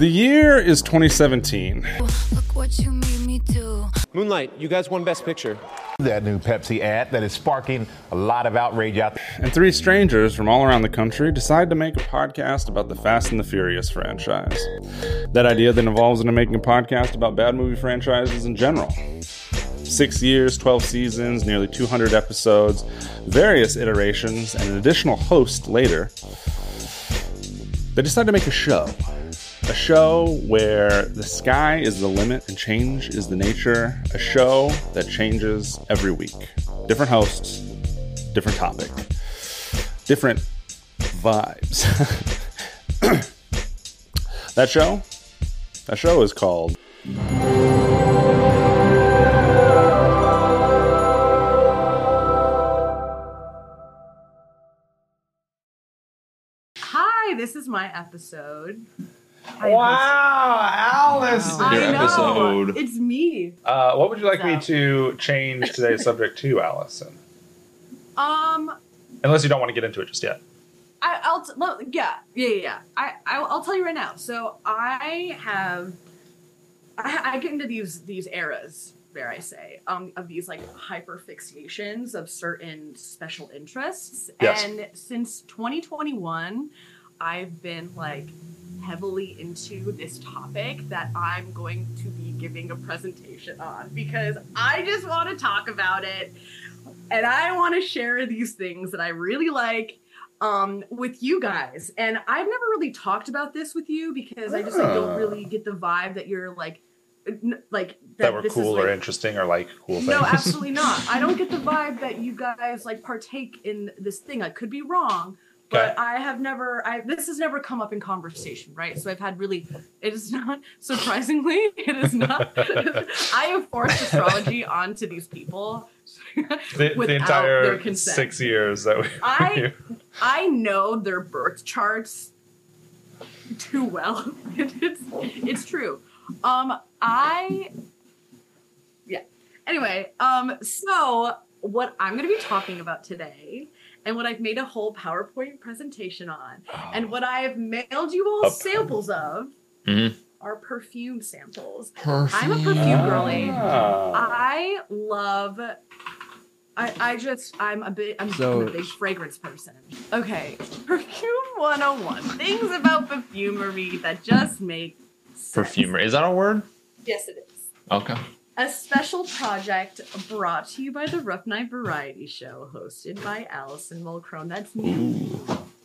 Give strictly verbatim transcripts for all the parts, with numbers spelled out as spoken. The year is twenty seventeen. Look what you made me do. Moonlight, you guys won Best Picture. That new Pepsi ad that is sparking a lot of outrage out there. And three strangers from all around the country decide to make a podcast about the Fast and the Furious franchise. That idea then evolves into making a podcast about bad movie franchises in general. Six years, twelve seasons, nearly two hundred episodes, various iterations, and an additional host later. They decide to make a show. A show where the sky is the limit and change is the nature. A show that changes every week. Different hosts, different topic, different vibes. That show? That show is called Hi, this is my episode. I wow, Allison! Wow. Your episode. It's me. Uh, what would you like so. me to change today's subject to, Allison? Um, Unless you don't want to get into it just yet. I, I'll t- yeah, yeah, yeah, yeah. I, I, I'll tell you right now. So I have, I, I get into these these eras, dare I say, um, of these like hyper fixations of certain special interests. Yes. And since twenty twenty-one, I've been like heavily into this topic that I'm going to be giving a presentation on because I just want to talk about it and I want to share these things that I really like um, with you guys. And I've never really talked about this with you because I just like, don't really get the vibe that you're like, n- like that, that we're this cool is, or like, interesting or like cool things. No, absolutely not. I don't get the vibe that you guys like partake in this thing. I could be wrong. But I have never, I, this has never come up in conversation, right? So I've had really, it is not, surprisingly, it is not, I have forced astrology onto these people the, without the entire their consent. Six years that we I here. I know their birth charts too well. it's, it's true. Um, I, yeah. Anyway, um, so what I'm going to be talking about today and what I've made a whole PowerPoint presentation on, oh. and what I have mailed you all Up. samples of mm-hmm. are perfume samples. Perfume. I'm a perfume girly. Oh. I love, I, I just, I'm a big, I'm, so, I'm a big fragrance person. Okay, Perfume one oh one, things about perfumery that just make sense. Perfumery, is that a word? Yes, it is. Okay. A special project brought to you by the Rough Night Variety Show, hosted by Allison Mulcrone. That's me.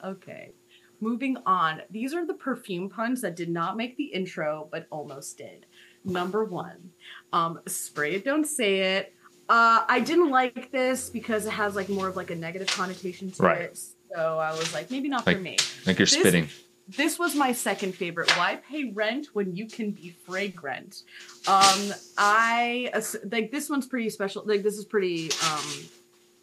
Okay. Moving on. These are the perfume puns that did not make the intro, but almost did. Number one, um, spray it, don't say it. Uh, I didn't like this because it has like more of like a negative connotation to right. it. So I was like, maybe not like, for me. Like you're this, spitting. This was my second favorite. Why pay rent when you can be fragrant? Um, I like this one's pretty special. Like this is pretty, um,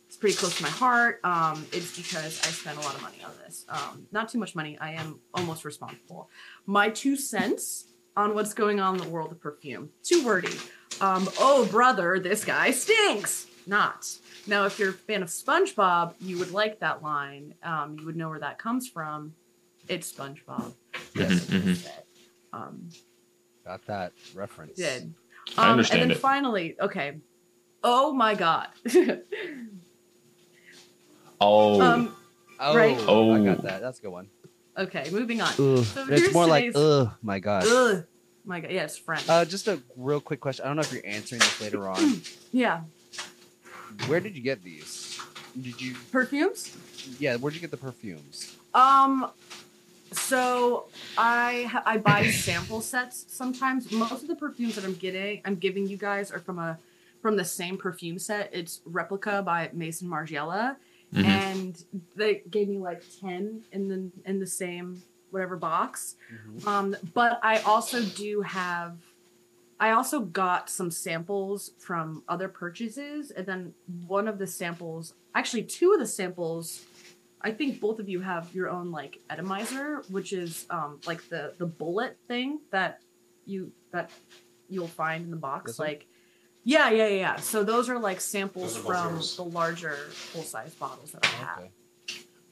it's pretty close to my heart. Um, it's because I spent a lot of money on this. Um, not too much money. I am almost responsible. My two cents on what's going on in the world of perfume. Too wordy. Um, oh brother, this guy stinks. Not. Now, if you're a fan of SpongeBob, you would like that line. Um, you would know where that comes from. It's SpongeBob. Yes, mm-hmm. um, got that reference. Did um, I understand and then it. Finally, okay. Oh my god. oh. Um, oh. Right? Oh. I got that. That's a good one. Okay, moving on. Ugh. So it's more like oh my god. Ugh. My god. Yes, yeah, French. Uh, just a real quick question. I don't know if you're answering this later on. Yeah. Where did you get these? Did you perfumes? Yeah. Where'd you get the perfumes? Um. So I I buy sample sets sometimes. Most of the perfumes that I'm getting, I'm giving you guys are from a from the same perfume set. It's Replica by Mason Margiela, mm-hmm. and they gave me like ten in the in the same whatever box. Mm-hmm. Um, but I also do have, I also got some samples from other purchases, and then one of the samples, actually two of the samples. I think both of you have your own like atomizer, which is um, like the, the bullet thing that you that you'll find in the box. This like, one? yeah, yeah, yeah. So those are like samples are from yours. The larger full size bottles that I have. Okay.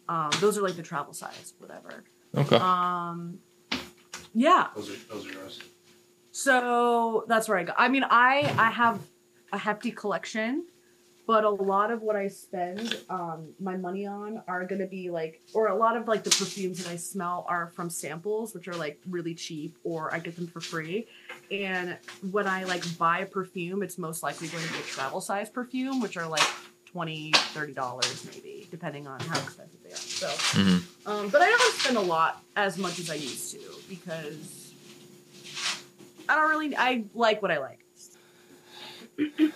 Um, those are like the travel size, whatever. Okay. Um, Yeah. Those are, those are yours. So that's where I go. I mean, I, I have a hefty collection, but a lot of what I spend um, my money on are going to be like, or a lot of like the perfumes that I smell are from samples, which are like really cheap, or I get them for free. And when I like buy a perfume, it's most likely going to be a travel size perfume, which are like twenty dollars, thirty dollars maybe, depending on how expensive they are. So, mm-hmm. um, but I don't spend a lot as much as I used to because I don't really, I like what I like.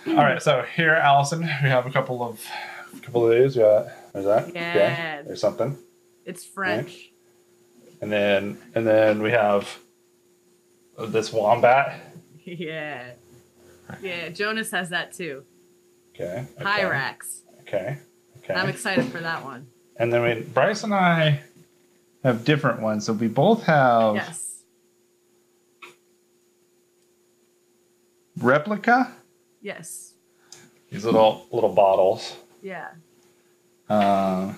All right, so here, Allison, we have a couple of a couple of these. We got, there's that. Yeah. Okay. There's something. It's French. Right. And then and then we have this wombat. Yeah. Yeah, Jonas has that too. Okay. okay. Hyrax. Okay. Okay. I'm excited for that one. And then we, Bryce and I have different ones, so we both have yes. Replica. Yes. These little little bottles. Yeah. Uh,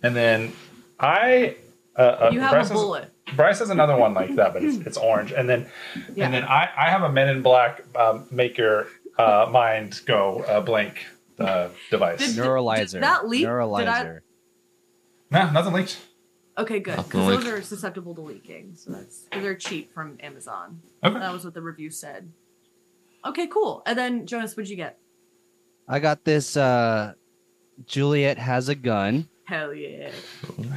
and then I. Uh, you uh, have Bryce a bullet. Has, Bryce has another one like that, but it's, it's orange. And then, yeah. and then I, I have a Men in Black um, maker uh, mind go uh, blank uh, device. Did, Neuralizer. Did that leak? Neuralizer. I... No, nothing leaked. Okay, good. Because those leak. are susceptible to leaking, so that's they're cheap from Amazon. Okay. That was what the review said. Okay, cool. And then, Jonas, what'd you get? I got this uh, Juliet Has a Gun. Hell yeah.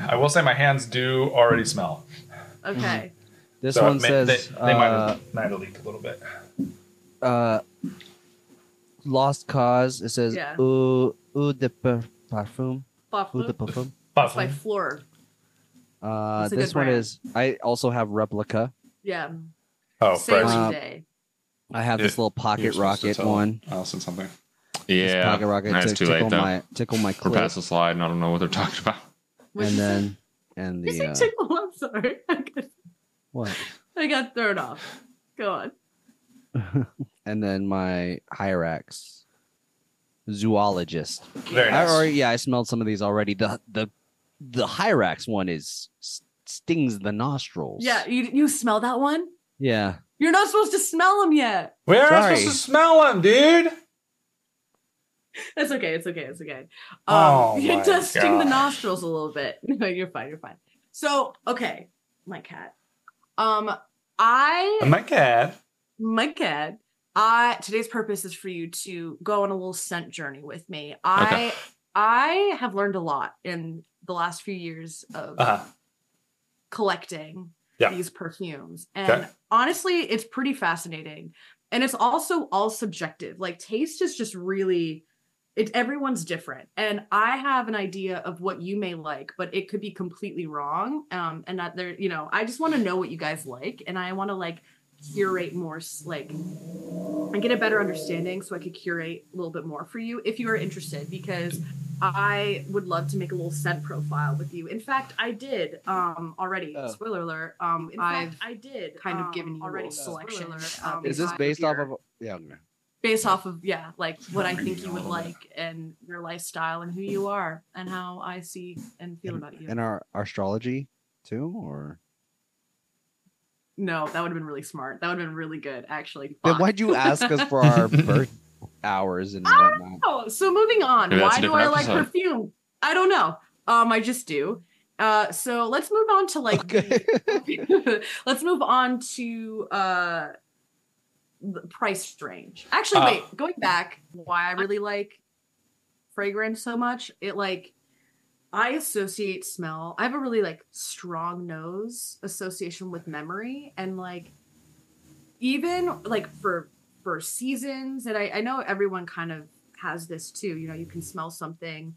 I will say my hands do already smell. Okay. Mm-hmm. This so one may, says... They, they uh, might have leaked a little bit. Uh, Lost Cause. It says, yeah. Eau, eau de parfum. Parfum. Eau de parfum. It's by Fleur. Uh, this one brand. is... I also have Replica. Yeah. Oh, Same uh, day. I have it, this little pocket rocket one. Allison something. Yeah. This pocket rocket nah, it's tick, too tickle late, though. My, tickle my clip. We're past the slide, and I don't know what they're talking about. What and then, and the. You uh, say tickle? I'm sorry. I got, what? I got thrown off. Go on. And then my Hyrax Zoologist. Very nice. I already, yeah, I smelled some of these already. The the the Hyrax one is stings the nostrils. Yeah, you you smell that one? Yeah. You're not supposed to smell them yet. We aren't supposed to smell them, dude. That's okay. It's okay. It's okay. Um, oh you're dusting gosh. the nostrils a little bit. No, you're fine. You're fine. So, okay. My cat. Um, I. My cat. My cat. I. Today's purpose is for you to go on a little scent journey with me. I. Okay. I have learned a lot in the last few years of uh-huh. collecting. Yeah. These perfumes. And okay. honestly, it's pretty fascinating. And it's also all subjective. Like taste is just really, it's everyone's different. And I have an idea of what you may like, but it could be completely wrong. Um, and that there, you know, I just want to know what you guys like. And I want to like curate more, like, and get a better understanding so I could curate a little bit more for you if you are interested, because I would love to make a little scent profile with you. In fact, I did um, already. Oh. Spoiler alert. Um, in I've fact, I did kind of um, given you already a selection. Um, Is this based off of? Yeah. Based off of yeah, like what I think you would like and your lifestyle and who you are and how I see and feel and, about you. And our, our astrology too, or? No, that would have been really smart. That would have been really good, actually. Then why'd you ask us for our birth? hours and whatnot. Oh, so moving on. Maybe why do I episode. like perfume? I don't know. Um, I just do. Uh, so let's move on to like. Okay. The, let's move on to uh, the price range. Actually, uh, wait. Going back, why I really like fragrance so much. It like I associate smell. I have a really like strong nose association with memory, and like even like for. for seasons. And I, I know everyone kind of has this too. You know, you can smell something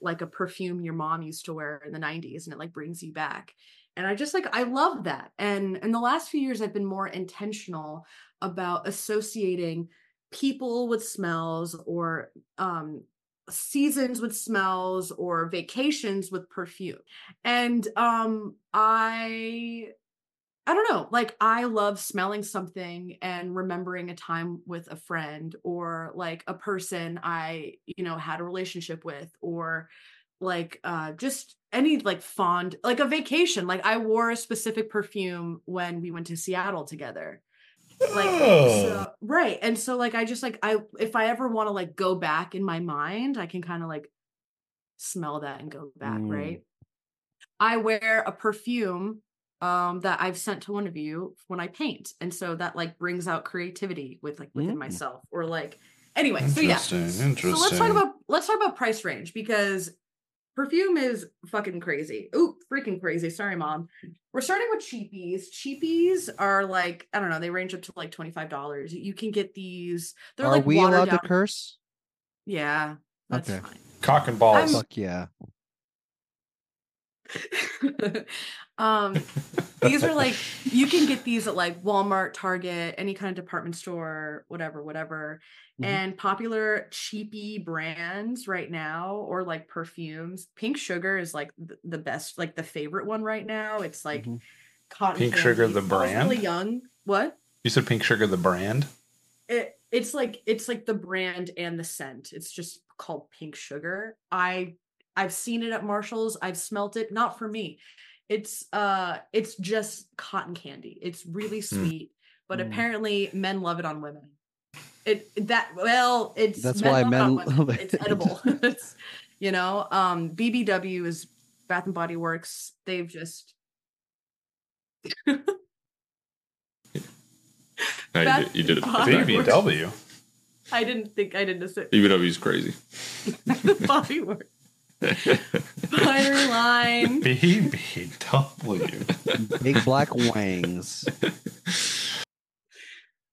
like a perfume your mom used to wear in the nineties and it like brings you back. And I just like, I love that. And in the last few years, I've been more intentional about associating people with smells or um, seasons with smells or vacations with perfume. And um, I... I don't know, like I love smelling something and remembering a time with a friend or like a person I, you know, had a relationship with or like uh just any like fond, like a vacation. Like I wore a specific perfume when we went to Seattle together. Like, oh. so, right. And so like, I just like, I, if I ever want to like go back in my mind, I can kind of like smell that and go back. Mm. Right. I wear a perfume um, that I've sent to one of you when I paint. And so that like brings out creativity with like within mm. myself or like, anyway. So yeah. Interesting. So let's talk about, let's talk about price range, because perfume is fucking crazy. Ooh, freaking crazy. Sorry, Mom. We're starting with cheapies. Cheapies are like, I don't know, they range up to like twenty-five dollars. You can get these. They're are like we allowed down. to curse? Yeah. That's okay. Fine. Cock and balls. Fuck yeah. um, these are like, you can get these at like Walmart, Target, any kind of department store, whatever, whatever. And popular cheapy brands right now, or like perfumes, Pink Sugar is like the best, like the favorite one right now. It's like mm-hmm. cotton. Pink Sugar, the brand. Really young. What? You said Pink Sugar, the brand. It it's like it's like the brand and the scent. It's just called Pink Sugar. I I've seen it at Marshall's. I've smelt it. Not for me. It's uh it's just cotton candy. It's really sweet, mm. but mm. apparently men love it on women. It that well, it's that's why men love it. It's edible. It's, you know, um, B B W is Bath and Body Works. They've just no, Bath you did, you did it. B B W. Works. I didn't think I didn't assume. B B W is crazy. Body Works. Finery line. B B W. Big black wangs.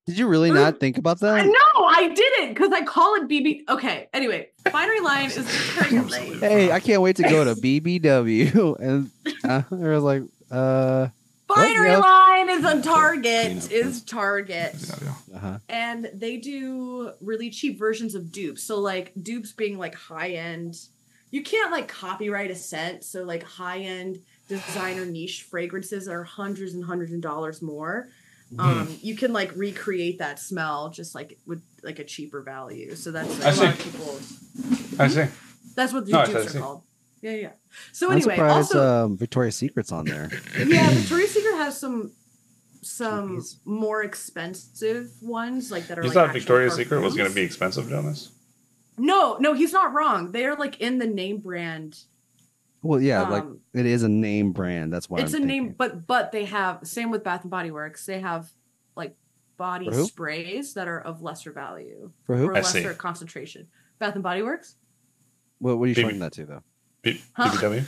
Did you really not think about that? No, I didn't, because I call it B B. Okay, anyway, Finery Line is currently. Hey, I can't wait to go to B B W, and uh, I was like, uh. Finery Line is on Target. Is Target, uh-huh. and they do really cheap versions of dupes. So like dupes being like high end. You can't like copyright a scent, so like high end designer niche fragrances are hundreds and hundreds of dollars more. Um, mm. You can like recreate that smell just like with like a cheaper value. So that's like, I a see. lot of people. I see. That's what the no, dupes are called. Yeah, yeah. So I'm anyway, also um, Victoria's Secret's on there. Yeah, Victoria's Secret has some some Jeez. more expensive ones like that are. You like, thought Victoria's perfumes. Secret was going to be expensive, Jonas? No, no, he's not wrong. They are like in the name brand. Well, yeah, um, like it is a name brand. That's why it's I'm a thinking. name, but but they have same with Bath and Body Works. They have like body sprays that are of lesser value for who or I lesser see. concentration. Bath and Body Works. Well, what are you B- showing B- that to though? B- huh? B B W.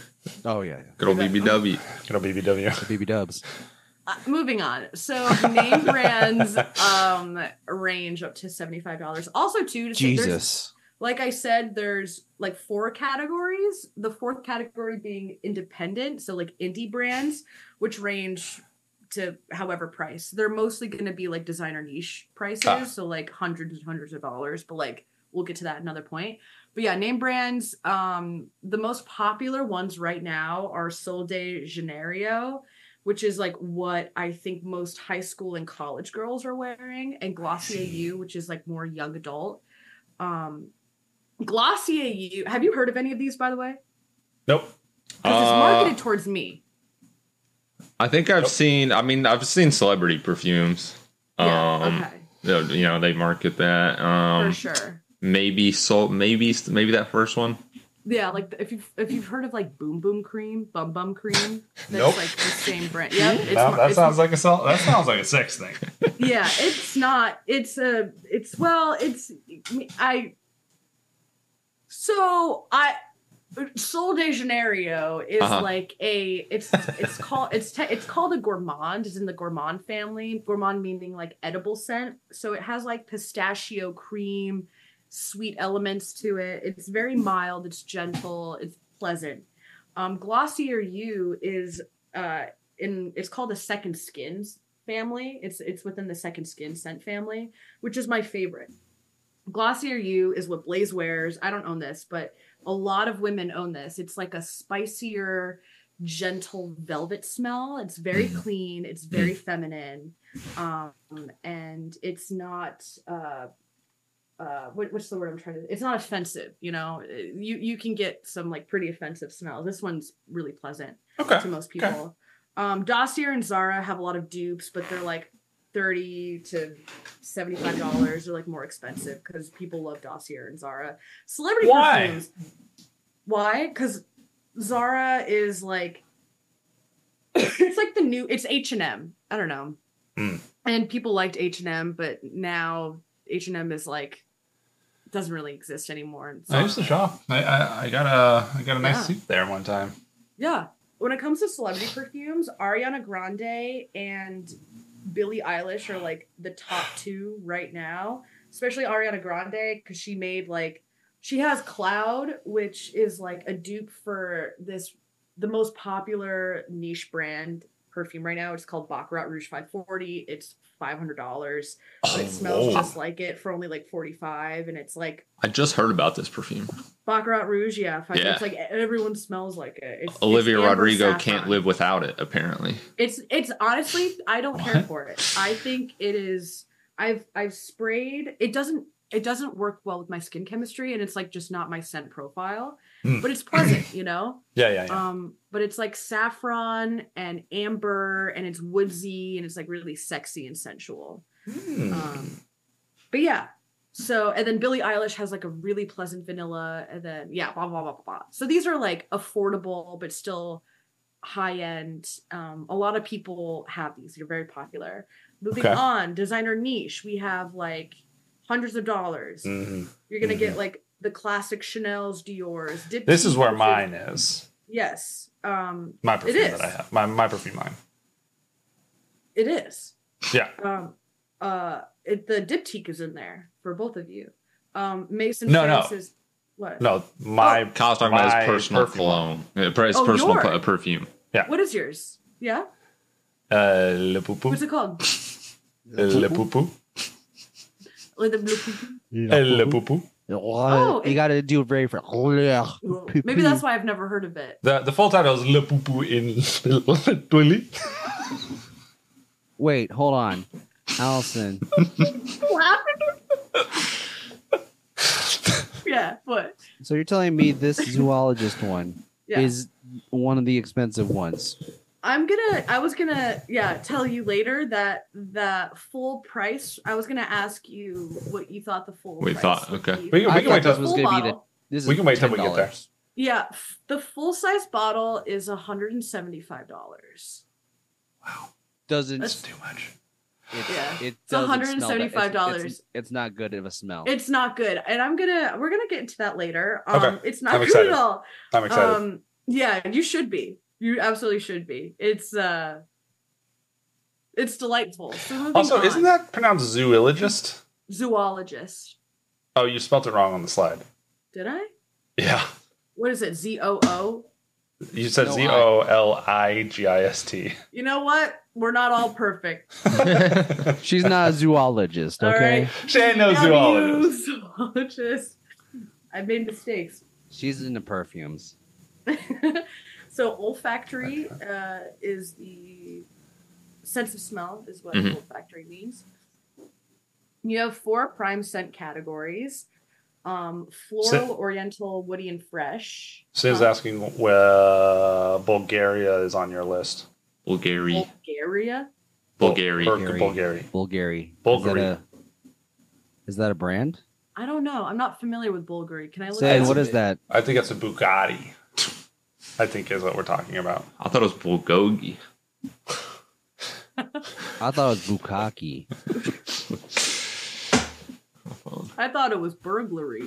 Oh yeah, yeah. Good old B B W. Good old B B W. The B B Dubs. Uh, moving on. So name brands um, range up to seventy-five dollars. Also, too. To Jesus. Like I said, there's like four categories, the fourth category being independent. So like indie brands, which range to however price. They're mostly going to be like designer niche prices. Ah. So like hundreds and hundreds of dollars. But like we'll get to that another point. But yeah, name brands. Um, the most popular ones right now are Sol de Janeiro, which is like what I think most high school and college girls are wearing. And Glossier U, which is like more young adult. Um, Glossier U, have you heard of any of these, by the way? Nope. Because it's marketed uh, towards me. I think I've nope. seen, I mean, I've seen celebrity perfumes. Yeah, um, okay. You know, they market that. Um, For sure. Maybe, so, maybe, maybe that first one. Yeah, like if you've, if you've heard of like Boom Boom Cream, Bum Bum Cream, that's nope. like the same brand. Yeah, it's, no, that, it's, sounds like a, that sounds like a sex thing. Yeah, it's not. It's a, it's, well, it's, I, so I, Sol de Janeiro is uh-huh. like a, it's, it's called, it's, te, it's called a gourmand. It's in the gourmand family. Gourmand meaning like edible scent. So it has like pistachio cream, sweet elements to it. It's very mild, it's gentle, it's pleasant. Um, Glossier U is uh in it's called the Second Skins family. It's it's within the Second Skin scent family, which is my favorite. Glossier U is what Blaze wears. I don't own this, but a lot of women own this. It's like a spicier, gentle velvet smell. It's very clean, it's very feminine. Um and it's not uh uh, what, what's the word I'm trying to, it's not offensive, you know, you, you can get some like pretty offensive smells. This one's really pleasant okay. to most people. Okay. Um, Dossier and Zara have a lot of dupes, but they're like thirty to seventy-five dollars. They're like more expensive because people love Dossier and Zara. Celebrity Why? Perfumes. Why? Because Zara is like, it's like the new, it's H and M. I don't know. Mm. And people liked H and M, but now H and M is like, doesn't really exist anymore. So I used to shop. I, I, I got a, I got a nice yeah. suit there one time. Yeah. When it comes to celebrity perfumes, Ariana Grande and Billie Eilish are like the top two right now. Especially Ariana Grande, because she made like, she has Cloud, which is like a dupe for this, the most popular niche brand perfume right now. It's called Baccarat Rouge five forty. It's five hundred dollars. Oh, it smells whoa. Just like it for only like forty-five dollars. And it's like, I just heard about this perfume. Baccarat Rouge, yeah. yeah. It's like everyone smells like it. It's, Olivia it's Rodrigo saffron. Can't live without it, apparently. It's it's honestly, I don't what? care for it. I think it is, I've I've sprayed, it doesn't it doesn't work well with my skin chemistry, and it's like just not my scent profile. Mm. But it's pleasant, you know? Yeah, yeah, yeah. Um, but it's like saffron and amber, and it's woodsy, and it's like really sexy and sensual. Mm. Um, but yeah. So, and then Billie Eilish has like a really pleasant vanilla, and then, yeah, blah, blah, blah, blah, blah. So these are like affordable, but still high-end. Um, a lot of people have these. They're very popular. Moving okay. on, designer niche. We have like hundreds of dollars. Mm-hmm. You're going to mm-hmm. get like the classic Chanel's, Dior's. Diptyque. This is where mine is. Yes. Um, my perfume it is. that I have. My my perfume mine. It is. Yeah. Um, uh, it, the Diptyque is in there for both of you. Um, Mason no, Paris no. is what? No, my oh. Kyle's talking my about his personal perfume. cologne. His oh, personal per- perfume. Yeah. What is yours? Yeah. Uh, Le Poupou. What's it called? Le Poupou. Le Poupou. Le Poupou. Oh, you got to do it very for maybe that's why I've never heard of it. The the full title is Le Poupou in Le Toilet. Wait, hold on, Allison. What happened? Yeah, what? So you're telling me this Zoologist one yeah. is one of the expensive ones? I'm gonna. I was gonna. Yeah, tell you later that the full price. I was gonna ask you what you thought the full. We price thought okay. Be. We can, we can wait till this was gonna bottle. be the. This is we can wait till we get there. Yeah, f- the full size bottle is one hundred and seventy five dollars. Wow, doesn't that's too much. It's, yeah, it it's one hundred and seventy five dollars. It's, it's not good of a smell. It's not good, and I'm gonna. We're gonna get into that later. Um, okay. It's not I'm good excited. at all. I'm excited. Um, yeah, you should be. You absolutely should be. It's uh, it's delightful. So also, on. isn't that pronounced zoologist? Zoologist. Oh, you spelled it wrong on the slide. Did I? Yeah. What is it? Z O O? You said Z O L I G I S T. You know what? We're not all perfect. She's not a zoologist, okay? Right. She ain't no zoologist. zoologist. I've made mistakes. She's into perfumes. So olfactory uh, is the sense of smell, is what mm-hmm. olfactory means. You have four prime scent categories: um, floral, so, oriental, woody, and fresh. Sid's um, asking where Bulgaria is on your list. Bulgari. Bulgaria. Bulgari. Bulgari. Bulgari. Bulgari. Is that a brand? I don't know. I'm not familiar with Bulgari. Can I look? Sid, what is that? I think it's a Bugatti. I think is what we're talking about. I thought it was bulgogi. I thought it was bukkake. I thought it was burglary.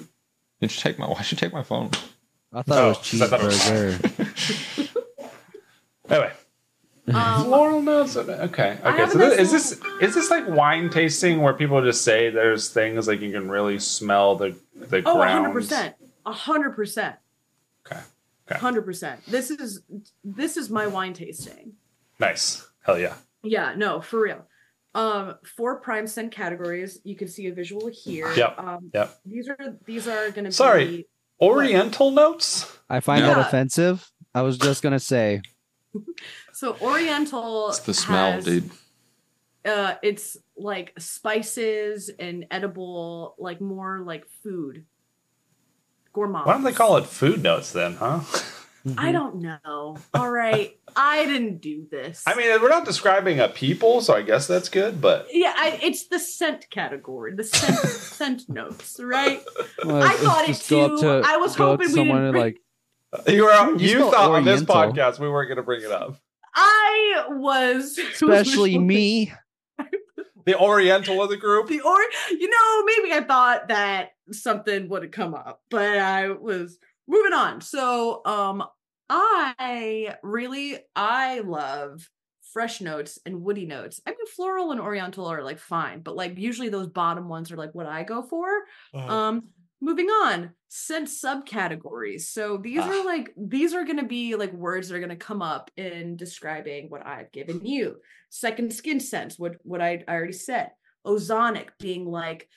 Did you take my? Why should you take my phone? I thought oh, it was cheeseburger. Anyway, um, floral notes. Okay, okay. So this, is this is this like wine tasting where people just say there's things like you can really smell the the oh, ground? Oh, one hundred percent, one hundred percent. Okay. one hundred percent. This is this is my wine tasting. Nice. Hell yeah. Yeah, no, for real. Um, four prime scent categories. You can see a visual here. Yep. Um, yep. These are these are going to be Sorry. Oriental like, notes? I find yeah. that offensive. I was just going to say. So Oriental It's the smell, has, dude. Uh, it's like spices and edible, like more like food. Gourmand. Why don't they call it food notes then, huh? I don't know. All right. I didn't do this. I mean, we're not describing a people, so I guess that's good, but... Yeah, I, it's the scent category. The scent scent notes, right? Well, I thought it too. To, I was hoping we didn't bring... Like, you were, you thought Oriental. On this podcast we weren't going to bring it up. I was... Especially me. The Oriental of the group. The or, You know, maybe I thought that something would have come up, but I was... Moving on. So um, I really, I love fresh notes and woody notes. I mean, floral and oriental are like fine, but like usually those bottom ones are like what I go for. Uh-huh. Um, moving on, scent subcategories. So these uh. are like, these are going to be like words that are going to come up in describing what I've given you. Second skin scents, what, what I, I already said. Ozonic being like,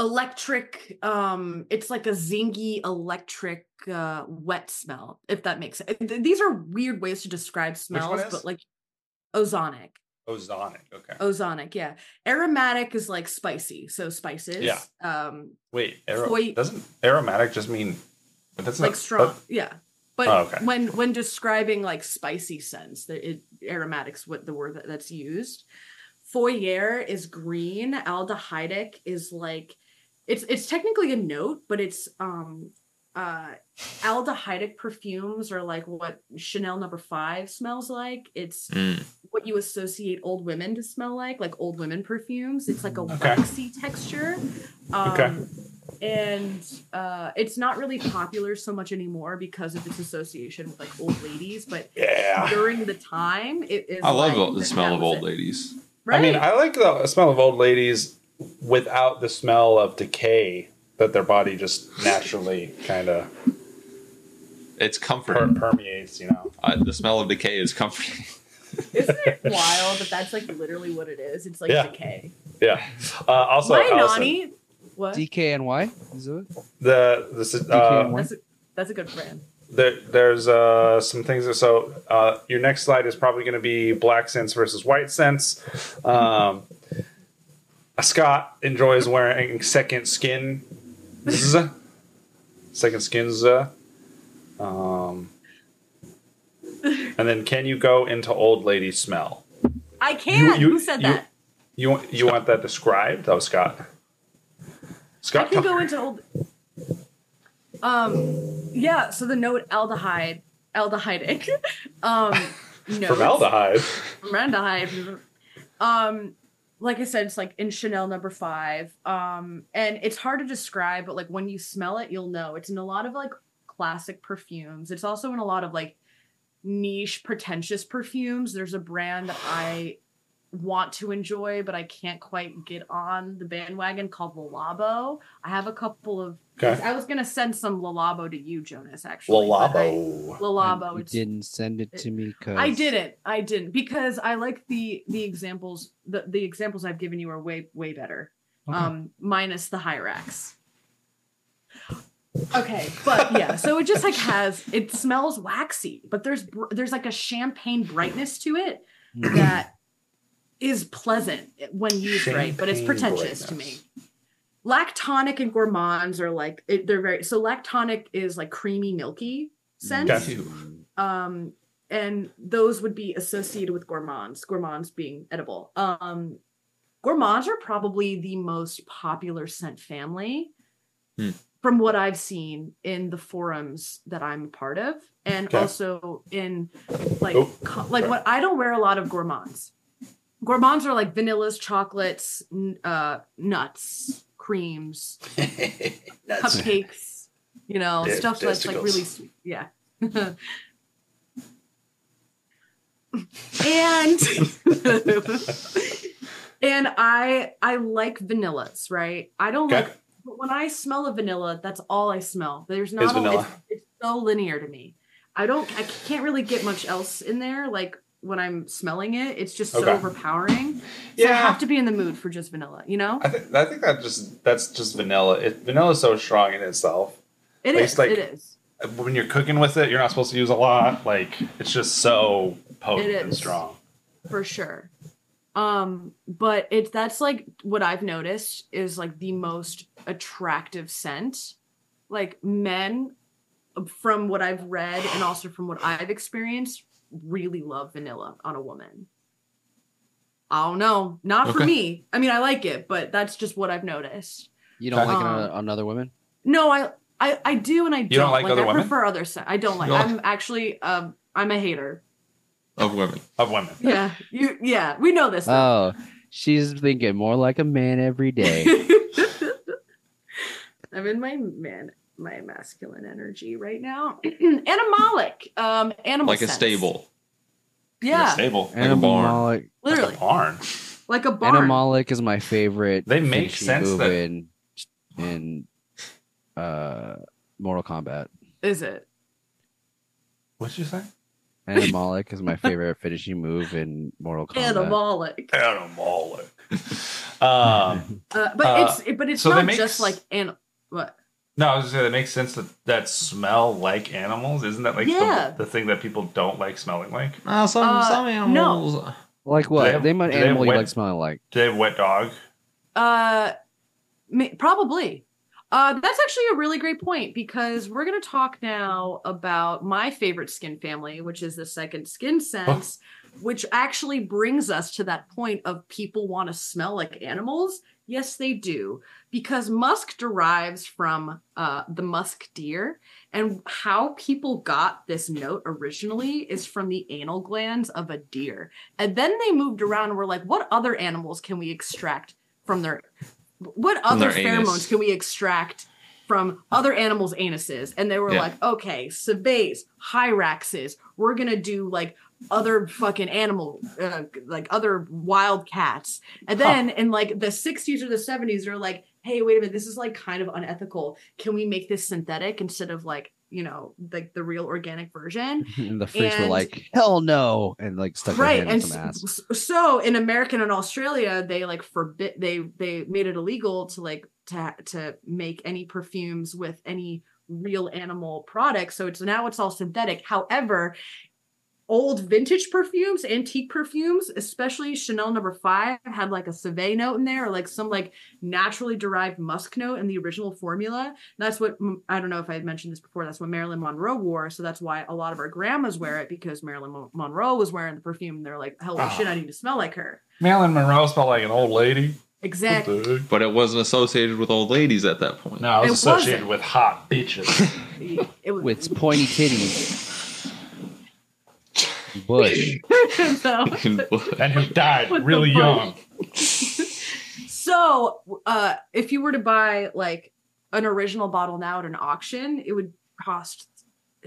electric, um it's like a zingy electric uh wet smell, if that makes sense. These are weird ways to describe smells, but like ozonic ozonic okay ozonic yeah aromatic is like spicy, so spices. Yeah. um wait ar- soy- doesn't aromatic just mean that's like not, strong uh, yeah but oh, okay. when when describing like spicy scents, the aromatic's what the word that, that's used. Foyer is green, aldehydic is like It's it's technically a note, but it's um, uh, aldehydic perfumes are like what Chanel Number Five smells like. It's mm. what you associate old women to smell like, like old women perfumes. It's like a okay. waxy texture. Um, okay. And uh, it's not really popular so much anymore because of its association with like old ladies. But yeah. during the time, it is. I love like the smell of old it. ladies. Right? I mean, I like the smell of old ladies without the smell of decay that their body just naturally kind of it's comforting per- permeates, you know. Uh, the smell of decay is comforting. Isn't it wild that that's like literally what it is? It's like yeah. decay. Yeah. Uh, also, why Nani? What D K N Y? Is it the this is uh, that's a, that's a good brand. There, there's uh, some things. That, so uh, your next slide is probably going to be black scents versus white scents. Um, Scott enjoys wearing second skin. Second skins. Um, and then can you go into old lady smell? I can. You, you, Who said you, that? You, you, you want that described? That was Scott. Scott I can go into old. Um, yeah. So the note aldehyde, aldehydic. um, no. Formaldehyde. Formaldehyde. Um. Like I said, it's like in Chanel Number Five. Um, and it's hard to describe, but like when you smell it, you'll know. It's in a lot of like classic perfumes. It's also in a lot of like niche, pretentious perfumes. There's a brand that I want to enjoy, but I can't quite get on the bandwagon called Le Labo. I have a couple of... Okay. I was going to send some Le Labo to you, Jonas, actually. Le Labo. Le Labo. You didn't send it to me because... I didn't. I didn't. Because I like the the examples. The, the examples I've given you are way, way better. Okay. Um, minus the Hyrax. Okay, but yeah, so it just like has... It smells waxy, but there's there's like a champagne brightness to it that... is pleasant when used right, but it's pretentious to me. Lactonic and gourmands are like it, they're very so lactonic is like creamy, milky scent. Um, and those would be associated with gourmands, gourmands being edible. Um, gourmands are probably the most popular scent family hmm. from what I've seen in the forums that I'm a part of, and okay. also in like oh, co- like sorry. what I don't wear a lot of gourmands. Gourmands are like vanillas, chocolates, uh, nuts, creams, cupcakes, you know, yeah, stuff testicles. That's like really sweet. Yeah. and and I I like vanillas, right? I don't okay. like, but when I smell a vanilla, that's all I smell. There's not, a, it's, it's so linear to me. I don't, I can't really get much else in there. Like, when I'm smelling it, it's just so okay. overpowering. So yeah. I have to be in the mood for just vanilla, you know? I, th- I think that just that's just vanilla. It, vanilla is so strong in itself. It is, like, it is. When you're cooking with it, you're not supposed to use a lot. Like, it's just so potent and strong. For sure. Um, but it's, that's like what I've noticed is like the most attractive scent. Like men, from what I've read and also from what I've experienced, really love vanilla on a woman. I don't know. Not okay. for me. I mean, I like it, but that's just what I've noticed. You don't um, like it on, on other women? No, I, I, I do and I don't. You don't like, like other I women? I prefer other scents. I don't like. Don't I'm like- actually, um, I'm a hater. Of women. Of women. Yeah. You, yeah. We know this. Though. Oh, she's thinking more like a man every day. I'm in my man, my masculine energy right now. Animalic. Um, animal Like sense. a stable. Yeah. Like a stable. Like Animalic. a barn. Literally. Like a barn. Like a barn. Animalic is my favorite. They make sense that... in, in uh, Mortal Kombat. Is it? What did you say? Animalic is my favorite finishing move in Mortal Kombat. Animalic. Animalic. Um, uh, but uh, it's but it's so not just s- like animal. What? No, I was just saying it makes sense that that smell like animals. Isn't that like yeah. the, the thing that people don't like smelling like? Uh, some uh, some animals. No. Like what? They, have, they might do animal they wet, you like smelling like. Do they have wet dog? Uh, probably. Uh, that's actually a really great point because we're going to talk now about my favorite skin family, which is the second skin sense, oh. which actually brings us to that point of people want to smell like animals. Yes, they do. Because musk derives from uh, the musk deer, and how people got this note originally is from the anal glands of a deer. And then they moved around and were like, what other animals can we extract from their... What other pheromones anus. can we extract from other animals' anuses? And they were yeah. like, okay, Savates, Hyraxes. We're going to do like other fucking animal, uh, like other wild cats. And then huh. in like the sixties or the seventies, they're like, hey, wait a minute. This is like kind of unethical. Can we make this synthetic instead of like, you know, like the real organic version? And the freaks and, were like, hell no. And like stuck right, their hand in some ass. So in America and in Australia, they like forbid, they they made it illegal to like to to make any perfumes with any real animal products. So it's now it's all synthetic. However, old vintage perfumes, antique perfumes, especially Chanel Number Five, had like a Cave note in there, or like some like naturally derived musk note in the original formula. That's what, I don't know if I had mentioned this before, that's what Marilyn Monroe wore. So that's why a lot of our grandmas wear it, because Marilyn Monroe was wearing the perfume and they're like, holy oh. shit, I need to smell like her. Marilyn Monroe smelled like an old lady. Exactly. But it wasn't associated with old ladies at that point. No, it was it associated wasn't. with hot bitches. It was- with pointy titties. Bush. no. And who died With really young. So uh, if you were to buy like an original bottle now at an auction, it would cost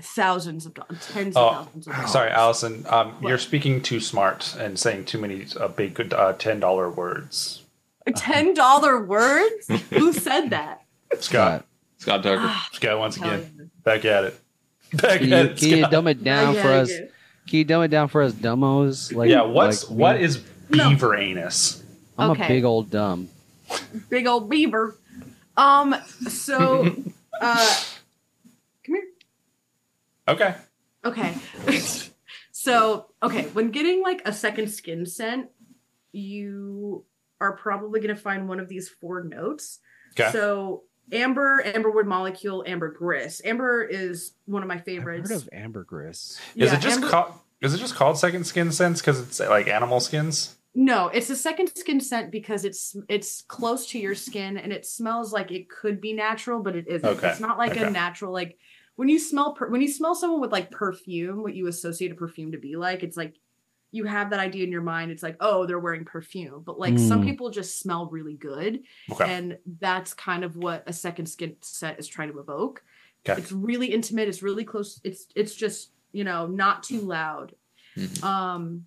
thousands of dollars, tens oh, of thousands of dollars. Sorry, Allison, um, you're speaking too smart and saying too many uh, big uh, ten dollars words. ten dollars words? Who said that? Scott. Scott Tucker. Scott, once again, back at it. Back can at you, it, Can Scott. you dumb it down for us? It. Can you dumb it down for us dumbos? Like, yeah, what's like what is beaver no. anus? I'm okay. a big old dumb. Big old beaver. Um, so uh come here. Okay. Okay. so okay, when getting like a second skin scent, you are probably gonna find one of these four notes. Okay. So Amber, amberwood molecule, ambergris. Amber is one of my favorites. I've heard of ambergris. Yeah, is it just amber- called? Is it just called second skin scents because it's like animal skins? No, it's a second skin scent because it's it's close to your skin and it smells like it could be natural, but it isn't. Okay. It's not like okay. a natural like when you smell per- when you smell someone with like perfume, what you associate a perfume to be like. It's like you have that idea in your mind. It's like, oh, they're wearing perfume. But like mm. some people just smell really good. Okay. And that's kind of what a second skin scent is trying to evoke. Okay. It's really intimate. It's really close. It's it's just, you know, not too loud. Mm-hmm. Um,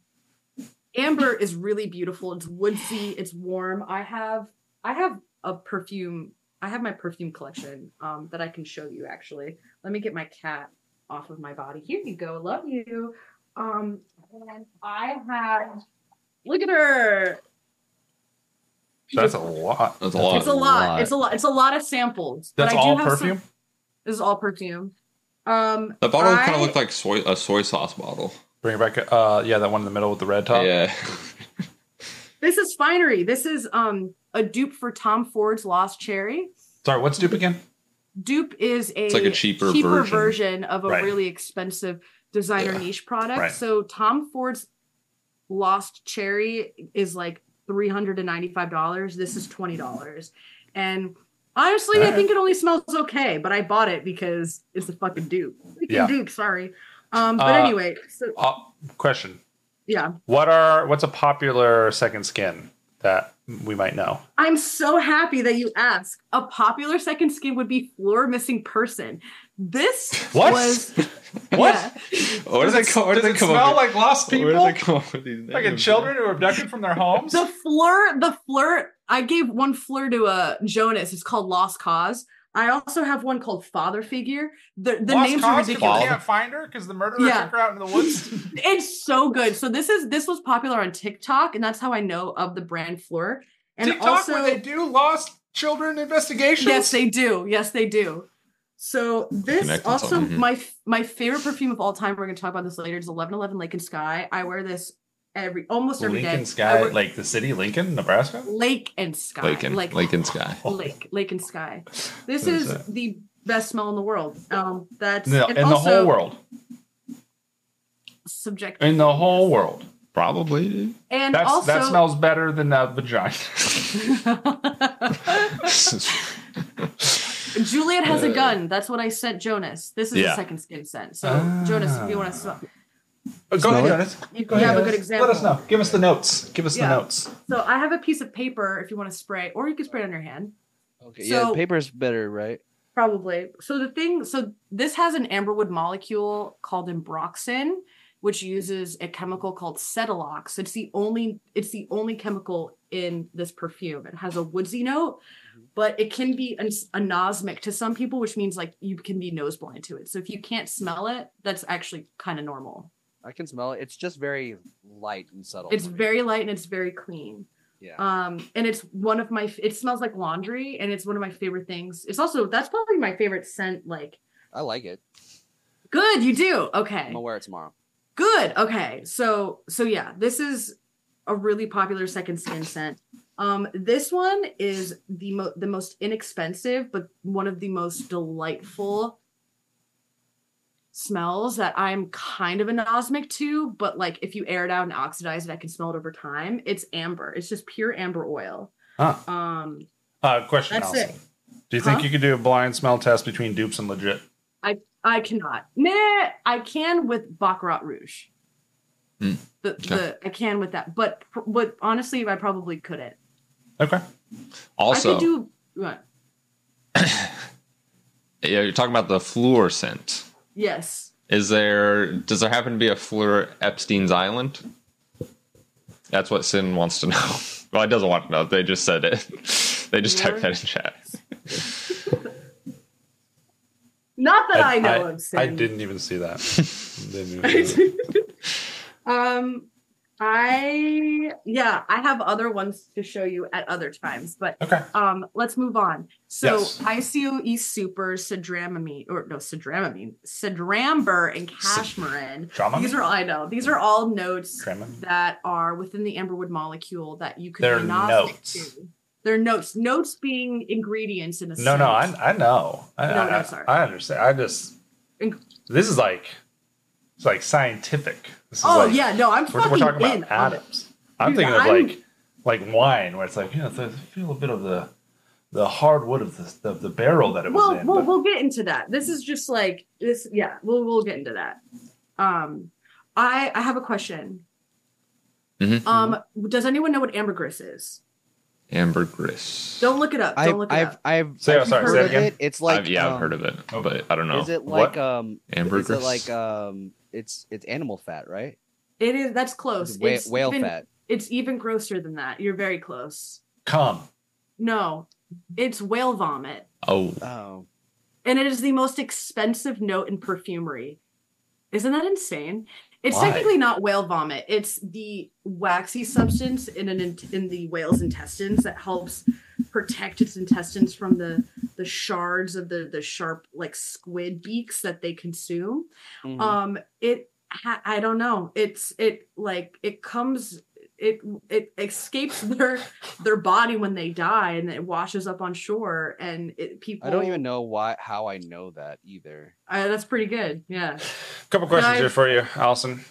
amber is really beautiful. It's woodsy. It's warm. I have I have a perfume. I have my perfume collection um, that I can show you, actually. Let me get my cat off of my body. Here you go. Love you. Um, and I have, look at her. That's a lot. That's a lot. It's a lot. It's a lot. It's a lot of samples. That's all perfume? Some, this is all perfume. Um, the bottle kind of looked like soy, a soy sauce bottle. Bring it back. Uh, yeah, that one in the middle with the red top. Yeah. This is Finery. This is um a dupe for Tom Ford's Lost Cherry. Sorry, what's dupe again? Dupe is a, it's like a cheaper, cheaper version. version of a right. really expensive designer yeah. niche product. Right. So Tom Ford's Lost Cherry is like three hundred ninety-five dollars. This is twenty dollars. And honestly, right. I think it only smells okay, but I bought it because it's a fucking dupe. Freaking yeah. dupe, sorry. Um, but uh, anyway. So, uh, question. Yeah. What are what's a popular second skin that we might know? I'm so happy that you asked. A popular second skin would be Fleur Missing Person. This what? was what? Yeah. What does, does it, it, what does does it, it come smell with? Like lost people? What does it come with these like names? Children who are abducted from their homes? The Fleur, the Fleur. I gave one Fleur to uh, Jonas. It's called Lost Cause. I also have one called Father Figure. The, the names are ridiculous. You can't find her because the murderer yeah. took her out in the woods. It's so good. So this is this was popular on TikTok, and that's how I know of the brand Fleur. And TikTok, also, where they do lost children investigations. Yes, they do. Yes, they do. So this Connected also something. my my favorite perfume of all time. We're going to talk about this later. It's eleven eleven Lake and Sky. I wear this every almost every Lincoln day. Sky, wear, like the city, Lincoln, Nebraska. Lake and Sky. Lake and, like, Lake and Sky. Lake Lake and Sky. This is that? the best smell in the world. Um, that's no, and in also, the whole world. Subjective. In the whole world. Probably, dude. And That's, also, that smells better than a vagina. Juliet has uh, a gun. That's what I sent Jonas. This is yeah. a second skin scent. So, ah. Jonas, if you want to smell, go smell ahead, it. Jonas. You go have ahead. a good example. Let us know. Give us the notes. Give us yeah. the notes. So, I have a piece of paper if you want to spray, or you can spray it on your hand. Okay. So, yeah, paper's better, right? Probably. So the thing. So this has an amberwood molecule called ambroxan, which uses a chemical called cetilox. It's the only it's the only chemical in this perfume. It has a woodsy note, but it can be an, anosmic to some people, which means like you can be nose blind to it. So if you can't smell it, that's actually kind of normal. I can smell it. It's just very light and subtle. It's very light and it's very clean. Yeah. Um, and it's one of my, it smells like laundry and it's one of my favorite things. It's also, that's probably my favorite scent. Like, I like it. Good. You do. Okay. I'm gonna wear it tomorrow. Good. Okay. So, so yeah, this is a really popular second skin scent. Um, this one is the mo- the most inexpensive, but one of the most delightful smells that I'm kind of anosmic to, but like if you air it out and oxidize it, I can smell it over time. It's amber. It's just pure amber oil. Huh. Um, uh, question. That's Allison. It. Do you think huh? you could do a blind smell test between dupes and legit? I I cannot. Nah, I can with Baccarat Rouge. Mm. The, okay. the I can with that, but but honestly, I probably couldn't. Okay. Also, I could do. What? Yeah, you're talking about the Fleur scent. Yes. Is there? Does there happen to be a Fleur Epstein's Island? That's what Sin wants to know. Well, it doesn't want to know. They just said it. They just Fleur? typed that in chat. Not that I, I know I, of, Sin. I didn't even see that. didn't even see that. Um, I, yeah, I have other ones to show you at other times, but okay. um, let's move on. So yes. I C O E Super, Cedramamine, or no, Cedramamine, Cedramber and Cashmerin. Ced- these are all, I know, these are all notes Dramamine. that are within the amberwood molecule that you could They're not notes. to. They're notes, notes being ingredients in a No, no, I, I know. I, no, I, no, sorry. I, I understand. I just, In- this is like, it's like scientific. This is oh like, yeah, no, I'm we're, fucking we're talking in about atoms. Dude, I'm thinking I'm, of like like wine, where it's like you know, I feel a bit of the the hardwood of the of the barrel that it well, was in. Well, but. we'll get into that. This is just like this. Yeah, we'll we'll get into that. Um, I I have a question. Mm-hmm. Um, does anyone know what ambergris is? Ambergris. Don't look it up. Don't look it I've, up. I've, I've, so, I've sorry, heard of it. It's like I've, yeah, um, I've heard of it, but I don't know. Is it like what? um ambergris? Is it like um? It's it's animal fat, right? It is. That's close. It's whale, it's whale even, fat. It's even grosser than that. You're very close. Cum. No, it's whale vomit. Oh. Oh. And it is the most expensive note in perfumery. Isn't that insane? It's Why? technically not whale vomit. It's the waxy substance in an in, in the whale's intestines that helps protect its intestines from the, the shards of the, the sharp like squid beaks that they consume. Mm-hmm. Um, it ha- I don't know. It's it like it comes it it escapes their their body when they die, and it washes up on shore. And it, people, I don't even know why how I know that either. Uh, that's pretty good. Yeah. A couple questions I, here for you, Allison.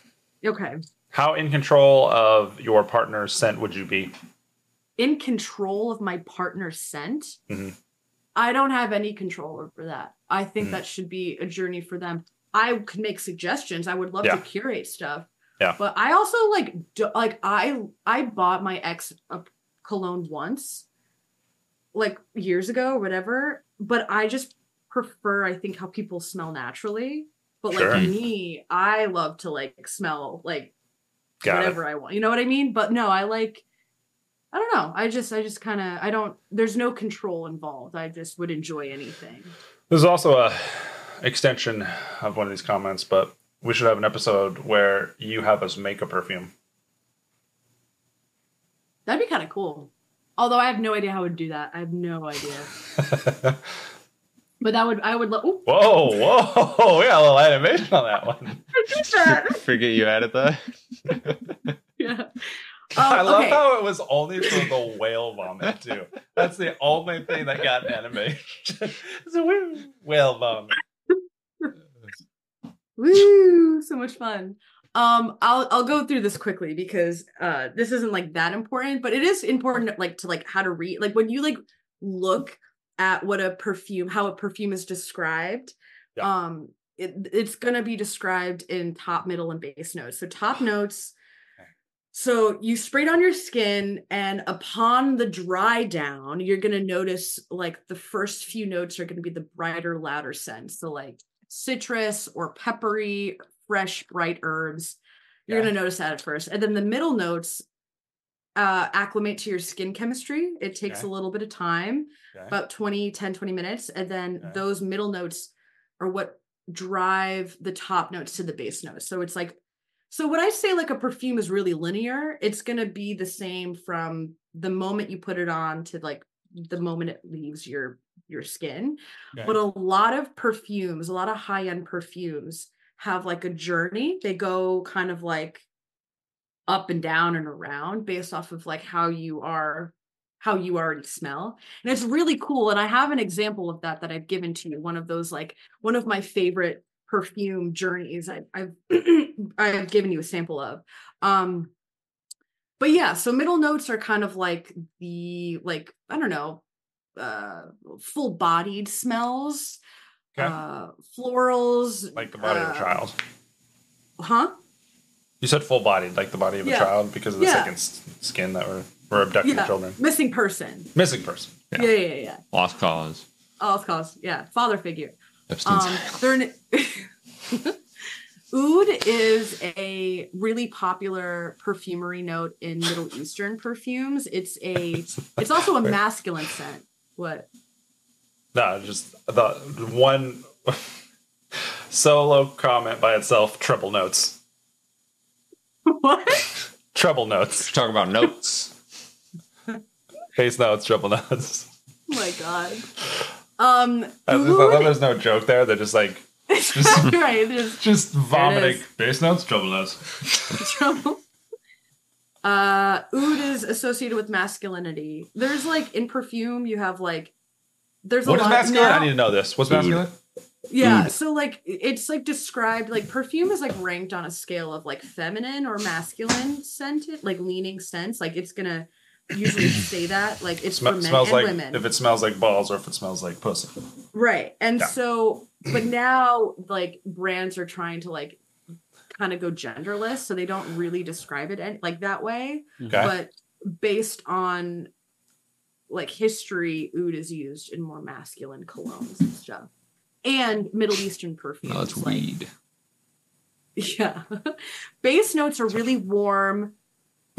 Okay. How in control of your partner's scent would you be? In control of my partner's scent? Mm-hmm. I don't have any control over that. I think mm-hmm. that should be a journey for them. I could make suggestions. I would love yeah. to curate stuff. Yeah. But I also like, do, like I, I bought my ex a cologne once, like years ago or whatever, but I just prefer, I think, how people smell naturally. But like sure. me, I love to like smell like Got whatever it. I want. You know what I mean? But no, I like, I don't know. I just, I just kind of, I don't, there's no control involved. I just would enjoy anything. There's also a extension of one of these comments, but we should have an episode where you have us make a perfume. That'd be kind of cool. Although I have no idea how I would do that. I have no idea. But that would, I would love. Whoa, whoa. We got a little animation on that one. I forget you added that. Yeah. Um, I love okay. how it was only for the whale vomit, too. That's the only thing that got an animation. It's a whale, whale vomit. Woo! So much fun. Um, I'll I'll go through this quickly because uh, this isn't like that important, but it is important, like to like how to read, like when you like look at what a perfume, how a perfume is described. Yeah. Um, it, it's gonna be described in top, middle, and base notes. So top notes. So you spray it on your skin, and upon the dry down, you're gonna notice like the first few notes are gonna be the brighter, louder scents. So like citrus or peppery, fresh, bright herbs. You're yeah. going to notice that at first. And then the middle notes uh, acclimate to your skin chemistry. It takes okay. a little bit of time, okay. about twenty, ten, twenty minutes. And then okay. those middle notes are what drive the top notes to the base notes. So it's like, so when I say like a perfume is really linear, it's going to be the same from the moment you put it on to like the moment it leaves your your skin. Okay. But a lot of perfumes, a lot of high-end perfumes have like a journey. They go kind of like up and down and around based off of like how you are, how you already smell. And it's really cool. And I have an example of that that I've given to you. One of those, like one of my favorite perfume journeys I, I've, I've given you a sample of. Um, but yeah, so middle notes are kind of like the, like, I don't know, uh full-bodied smells, okay. uh florals, like the body uh, of a child. Huh? You said full-bodied, like the body of yeah. a child, because of the yeah. second skin that were were abducting yeah. children. Missing person. Missing person. Yeah, yeah, yeah. yeah, yeah. Lost cause. Lost cause. Yeah, father figure. Epstein's. Um, they're an Oud is a really popular perfumery note in Middle Eastern perfumes. It's a. It's also a masculine scent. What? No, just the one solo comment by itself. Treble notes. What? Treble notes. We're talking about notes. Bass notes, treble notes. Oh my god. Um, uh, there's, there's no joke there. They're just like just, right, just, just vomiting. Bass notes, treble notes. Trouble. Uh, oud is associated with masculinity. There's like in perfume, you have like there's a what lot is masculine? Now, I need to know this. What's oud. Masculine? Yeah, oud. So like it's like described like perfume is like ranked on a scale of like feminine or masculine scented, like leaning scents. Like it's gonna usually say that like it's Sm- for men smells and like, women. If it smells like balls or if it smells like pussy. Right, and yeah. so but now like brands are trying to like kind of go genderless, so they don't really describe it any, like that way. Okay. But based on like history, oud is used in more masculine colognes and stuff, and Middle Eastern perfumes. No, it's weed. Like, yeah, base notes are really warm,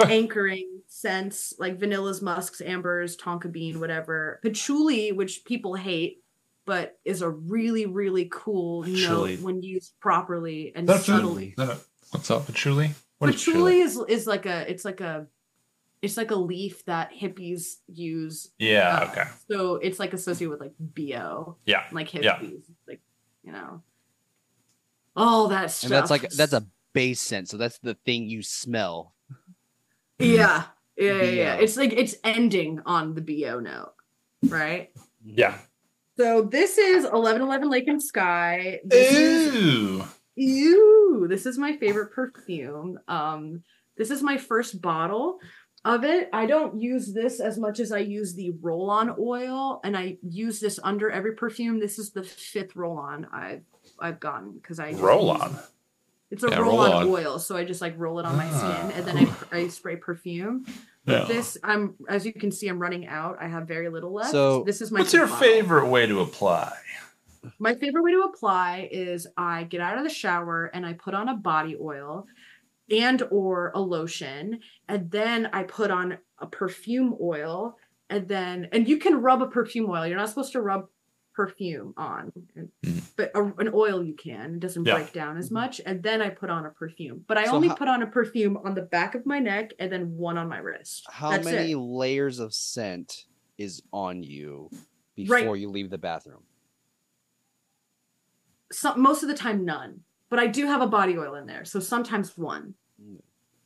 anchoring scents like vanillas, musks, ambers, tonka bean, whatever. Patchouli, which people hate, but is a really, really cool patchouli. Note when used properly and That's subtly. A, a, what's up, patchouli? What patchouli is, patchouli is is like a it's like a it's like a leaf that hippies use. Yeah, uh, okay. So it's like associated with like B O. Yeah, like hippies, yeah. like you know, all that stuff. And that's like that's a base scent, so that's the thing you smell. Yeah. Yeah, yeah, yeah. It's like it's ending on the B O note, right? Yeah. So this is eleven eleven Lake and Sky. This Ew. Is, ew. This is my favorite perfume. Um, this is my first bottle of it. I don't use this as much as I use the roll-on oil, and I use this under every perfume. This is the fifth roll-on I've I've gotten because I roll-on. Use, it's a yeah, roll-on roll on. oil, so I just like roll it on my ah. skin, and then I I spray perfume. Yeah. This I'm as you can see I'm running out. I have very little left. So this is my. What's your bottle. favorite way to apply? My favorite way to apply is I get out of the shower and I put on a body oil and or a lotion, and then I put on a perfume oil, and then and you can rub a perfume oil. You're not supposed to rub perfume on, but a, an oil you can. It doesn't yeah. break down as much. And then I put on a perfume, but I so only how, put on a perfume on the back of my neck and then one on my wrist. How That's many it. layers of scent is on you before right. you leave the bathroom? So, most of the time, none. But I do have a body oil in there, so sometimes one.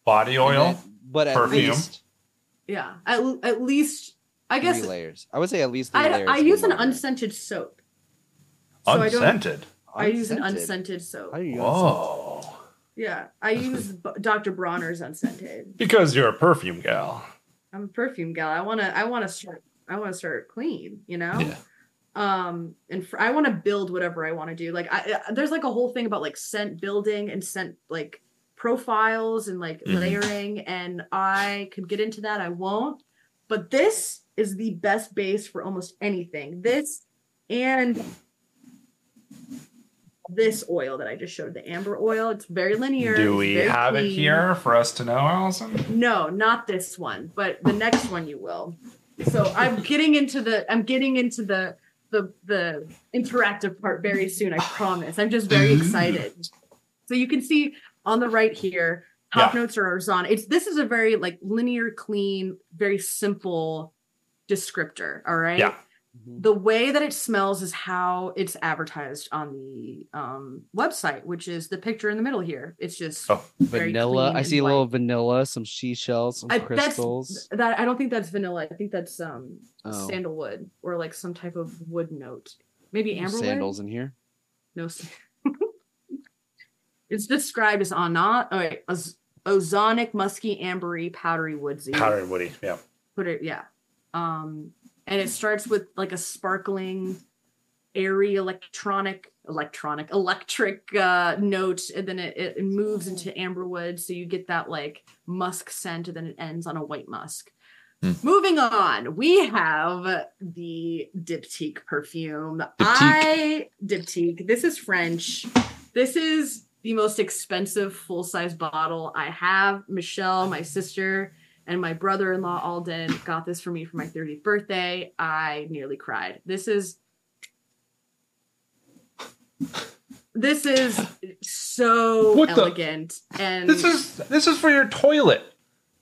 Body oil, then, but at perfume. Least, yeah, at at least. I guess three layers. I would say at least three I, layers. I use an layer. unscented soap. So unscented? I, I unscented. use an unscented soap. How do you oh. Unscented? Yeah. I use Doctor Bronner's unscented. Because you're a perfume gal. I'm a perfume gal. I want to I wanna start I want to start clean, you know? Yeah. Um, and for, I want to build whatever I want to do. Like I, I there's like a whole thing about like scent building and scent like profiles and like mm. layering, and I could get into that. I won't. But this is the best base for almost anything. This and this oil that I just showed, the amber oil. It's very linear. Do we have clean. it here for us to know, Allison? No, not this one, but the next one you will. So I'm getting into the I'm getting into the the the interactive part very soon, I promise. I'm just very excited. So you can see on the right here, top yeah. notes are horizontal. It's this is a very like linear, clean, very simple descriptor, all right? Yeah. The way that it smells is how it's advertised on the um, website, which is the picture in the middle here. It's just oh. vanilla. I see a little vanilla, some seashells, some I, crystals. That's, that I don't think that's vanilla. I think that's um, oh. sandalwood or like some type of wood note. Maybe amberwood. Sandals in here? No. It's described as on not all right, as ozonic, musky, ambery, powdery, woodsy. Powdery, woody. Yeah. Put it. Yeah. Um, and it starts with like a sparkling, airy, electronic, electronic, electric uh, note, and then it, it moves into amberwood, so you get that like musk scent, and then it ends on a white musk. Mm. Moving on, we have the Diptyque perfume. Diptyque. I Diptyque. This is French. This is the most expensive full size bottle I have. Michelle, my sister, and my brother-in-law, Alden, got this for me for my thirtieth birthday. I nearly cried. This is... This is so what elegant. The? And this is this is for your toilet.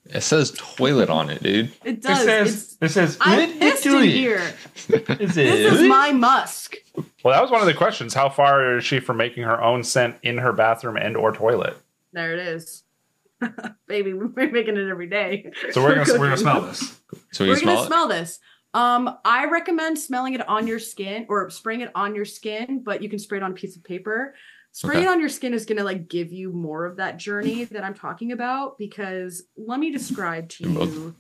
It says toilet on it, dude. It does. It says... It's, it says I'm pissed in here. Is this is my musk. Well, that was one of the questions. How far is she from making her own scent in her bathroom and or toilet? There it is. Baby, we're making it every day. So we're gonna, we're gonna smell this. So we're smell gonna it? smell this. Um, I recommend smelling it on your skin or spraying it on your skin, but you can spray it on a piece of paper. Spraying okay. it on your skin is gonna like give you more of that journey that I'm talking about, because let me describe to you.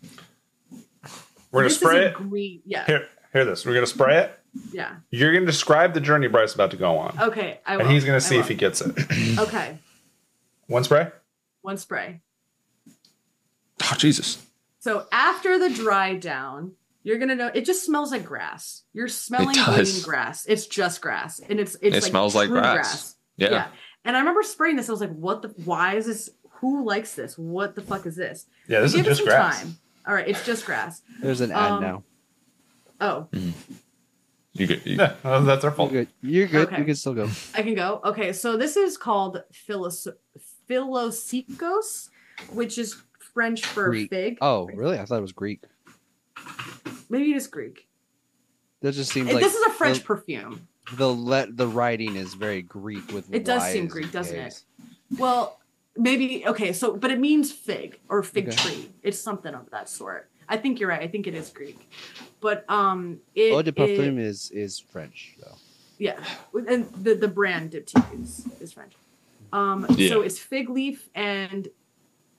We're gonna spray it. Green, yeah. Here, hear this. We're gonna spray it. Yeah. You're gonna describe the journey Bryce is about to go on. Okay. I will. And he's gonna see if he gets it. Okay. One spray. One spray. Oh, Jesus. So after the dry down, you're going to know it just smells like grass. You're smelling green grass. It's just grass. And it's, it's it like smells like grass. grass. Yeah. yeah. And I remember spraying this. I was like, what the, why is this? Who likes this? What the fuck is this? Yeah, this Give is just grass. Time. All right. It's just grass. There's an ad um, now. Oh. Mm. You good. You, yeah, that's our fault. You're good. You're good. Okay. You can still go. I can go. Okay. So this is called Philosoph. Philosikos, which is French for Greek. Fig. Oh, really? I thought it was Greek. Maybe it is Greek. That just seems it, like this is a French the, perfume. The let the writing is very Greek with. It does seem Greek, doesn't it? Well, maybe, okay, so, but it means fig or fig okay. tree. It's something of that sort. I think you're right. I think it is Greek. But um, it, Eau de Parfum it, is, is French, though. Yeah. And the, the brand Diptyque is, is French. Um, yeah. So it's fig leaf and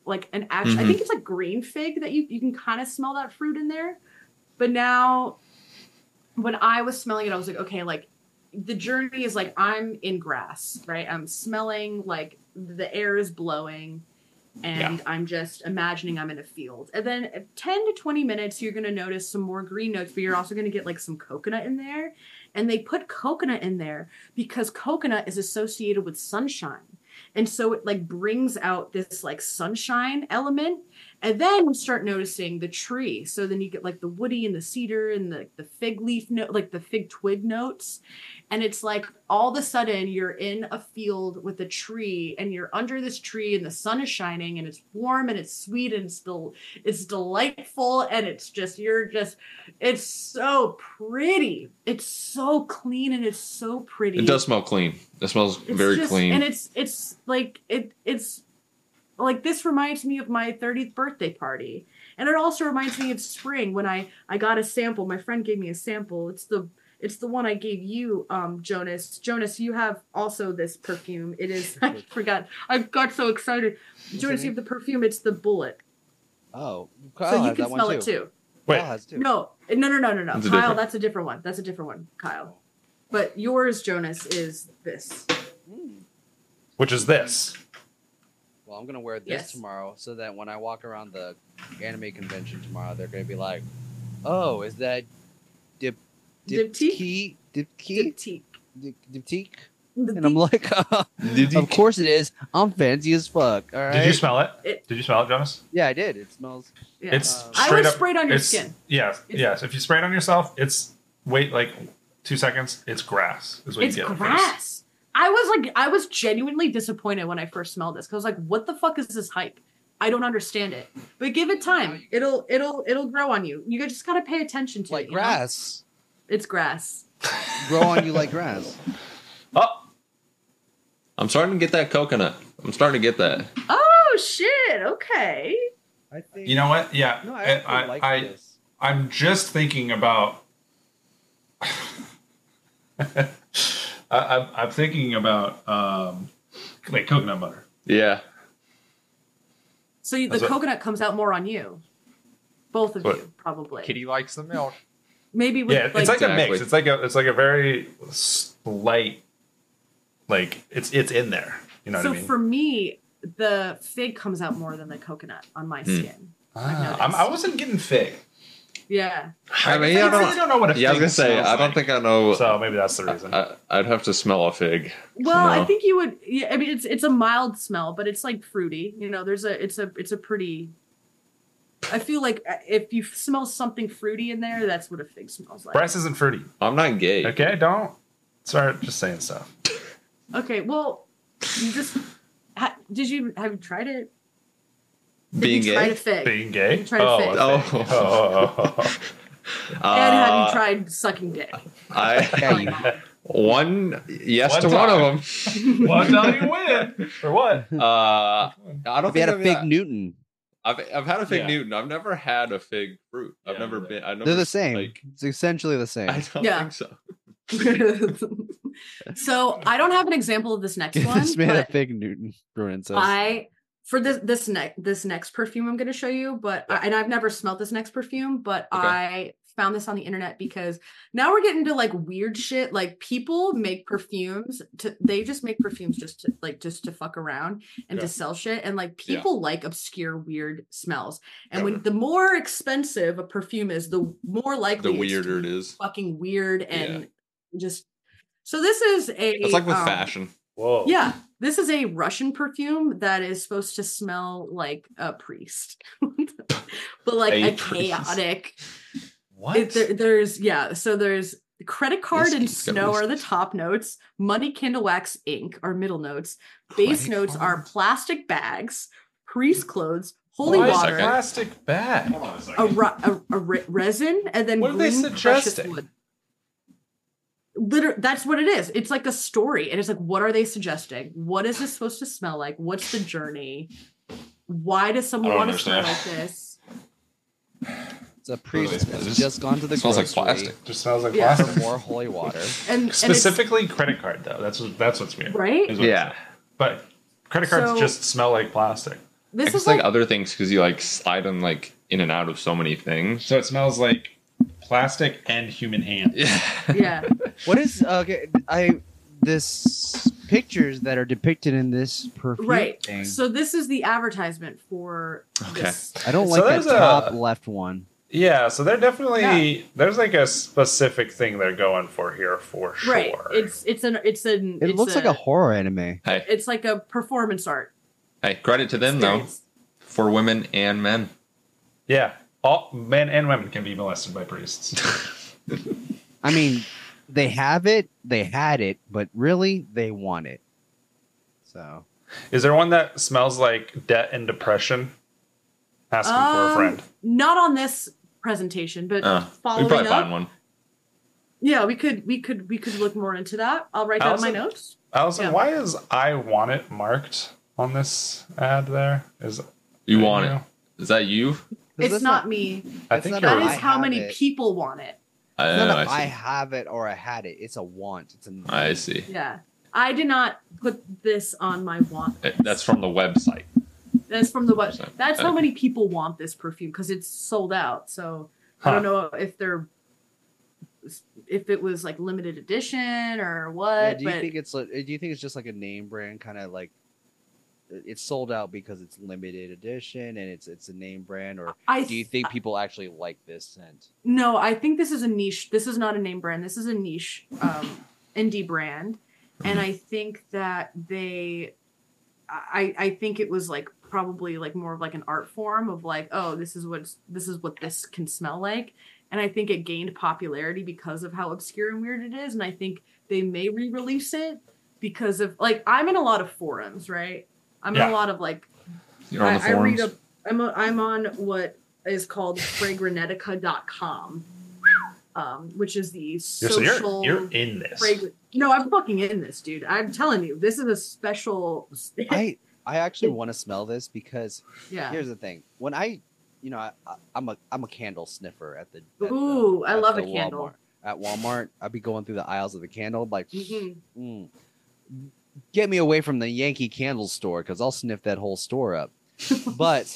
like an actual, mm-hmm. I think it's like green fig that you, you can kind of smell that fruit in there. But now when I was smelling it, I was like, okay, like the journey is like I'm in grass, right? I'm smelling like the air is blowing. And yeah. I'm just imagining I'm in a field. And then ten to twenty minutes, you're going to notice some more green notes, but you're also going to get like some coconut in there. And they put coconut in there because coconut is associated with sunshine. And so it like brings out this like sunshine element. And then you start noticing the tree. So then you get like the woody and the cedar and the, the fig leaf note, like the fig twig notes. And it's like all of a sudden you're in a field with a tree and you're under this tree and the sun is shining and it's warm and it's sweet and it's, del- it's delightful. And it's just, you're just, it's so pretty. It's so clean and it's so pretty. It does smell clean. It smells it's very just, clean. And it's, it's like, it it's, like this reminds me of my thirtieth birthday party. And it also reminds me of spring when I, I got a sample. My friend gave me a sample. It's the it's the one I gave you, um, Jonas. Jonas, you have also this perfume. It is, I forgot. I got so excited. What's Jonas, you have the perfume. It's the Bullet. Oh. Kyle so you has can that smell one too. It too. Wait. Kyle has two. No, no, no, no, no, no. That's Kyle, different. that's a different one. That's a different one, Kyle. But yours, Jonas, is this. Which is this. Well, I'm going to wear this yes. tomorrow so that when I walk around the anime convention tomorrow, they're going to be like, oh, is that dip, dip, Diptyque? Diptyque? Diptyque. Diptyque? And I'm like, oh, of course it is. I'm fancy as fuck. All right. Did you smell it? it? Did you smell it, Jonas? Yeah, I did. It smells. Yeah. It's uh, I would up, spray it on your skin. Yeah, yeah. If you spray it on yourself, it's, wait like two seconds, it's grass. Is what it's you get grass. I was like, I was genuinely disappointed when I first smelled this. Cause I was like, what the fuck is this hype? I don't understand it, but give it time. It'll, it'll, it'll grow on you. You just got to pay attention to like it. Like grass. You know? It's grass. Grow on you like grass. Oh, I'm starting to get that coconut. I'm starting to get that. Oh shit. Okay. I think, you know what? Yeah. No, I, I, I, like I this. I'm just thinking about, I, I'm thinking about um, like coconut butter. Yeah. So you, the That's coconut what, comes out more on you, both of you probably. Kitty likes the milk. Maybe with yeah, like, it's like exactly. a mix. It's like a it's like a very slight, like it's it's in there. You know so what I mean? So for me, the fig comes out more than the coconut on my mm. skin. Ah, I'm, I wasn't getting fig. Yeah, I mean, I, I don't, really don't know what a fig yeah, I was gonna say, I don't like. think I know. So maybe that's the reason. I, I, I'd have to smell a fig. Well, you know? I think you would. Yeah, I mean, it's it's a mild smell, but it's like fruity. You know, there's a it's a it's a pretty. I feel like if you smell something fruity in there, that's what a fig smells like. Bryce isn't fruity. I'm not gay. Okay, don't start just saying stuff. Okay, well, you just ha, did you have you tried it? Did Being you gay? Tried a fig? Being gay? Did you tried oh, a fig? Oh. oh, oh, oh, oh. And uh, have you tried sucking dick? I One yes one to time. one of them. One time you win. For what? Uh, I don't have think you had I've a fig that. Newton. I've, I've had a fig yeah. Newton. I've never had a fig fruit. I've yeah, never either. been. I never, They're the same. Like, it's essentially the same. I don't yeah. think so. So I don't have an example of this next one. This man a fig Newton. Bruin says. I... For this this next this next perfume I'm going to show you, but yeah. I, and I've never smelled this next perfume, but okay. I found this on the internet because now we're getting to like weird shit. Like people make perfumes to they just make perfumes just to like just to fuck around and yeah. to sell shit. And like people yeah. like obscure weird smells. And yeah. when the more expensive a perfume is, the more likely the weirder it's it is. Fucking weird and yeah. just so this is a it's like with um, fashion. Whoa. Yeah. This is a Russian perfume that is supposed to smell like a priest, but like a, a chaotic. What? It, there, there's, yeah. So there's credit card this and snow are the top notes. Money, candle wax, ink are middle notes. Base credit notes card? Are plastic bags, priest clothes, holy Why water. Is a plastic bag? Hold on a second. A, a, a re- resin and then what green are they suggesting? Precious wood. literally, that's what it is. It's like a story. And it's like, what are they suggesting? What is this supposed to smell like? What's the journey? Why does someone want to smell like this? It's a pre really? It's just gone to the grocery. Smells like plastic. Just smells like yeah. plastic. For more holy water. and specifically and credit card though. That's what, that's what's weird. Right? What yeah. But credit cards so, just smell like plastic. This I is like, like other things because you like slide them like in and out of so many things. So it smells like plastic and human hands. Yeah. yeah. What is okay? I this pictures that are depicted in this perfume right. thing. So this is the advertisement for. Okay. This. I don't like so that top a, left one. Yeah. So they're definitely yeah. there's like a specific thing they're going for here for sure. Right. It's it's an it's an. It it's looks a, like a horror anime. Hey. It's like a performance art. Hey, credit to them, though, for women and men. Yeah, all men and women can be molested by priests. I mean, they have it, they had it, but really, they want it. So, is there one that smells like debt and depression? Asking um, for a friend. Not on this presentation, but uh, following we probably up. Find one. Yeah, we could, we could, we could look more into that. I'll write Allison, down my notes. Allison, yeah. Why is "I want it" marked? On this ad there is you want know? It is that you it's not me I think that right. is how many it. People want it I, it's not know, I, I have it or I had it it's a want it's a I see yeah I did not put this on my want it, that's from the website that's from the website that's how many people want this perfume because it's sold out so huh. I don't know if they're if it was like limited edition or what yeah, do you but, think it's do you think it's just like a name brand kind of like it's sold out because it's limited edition and it's it's a name brand or I, do you think people actually like this scent? No, I think this is a niche. This is not a name brand. This is a niche um, indie brand. And I think that they, I, I think it was like probably like more of like an art form of like, oh, this is what, this is what this can smell like. And I think it gained popularity because of how obscure and weird it is. And I think they may re-release it because of like, I'm in a lot of forums, right? I'm yeah. in a lot of like, You're I, on the I read up, I'm, a, I'm on what is called Fragrantica dot com, um, which is the social. You're, so you're, you're in this. Fragr- no, I'm fucking in this, dude. I'm telling you, this is a special. I, I actually want to smell this because yeah. here's the thing. When I, you know, I, I'm a I'm a candle sniffer at the. At Ooh, the, I love a candle. Walmart. At Walmart, I'd be going through the aisles of the candle like. Mm-hmm. Mm. Get me away from the Yankee Candle store because I'll sniff that whole store up. But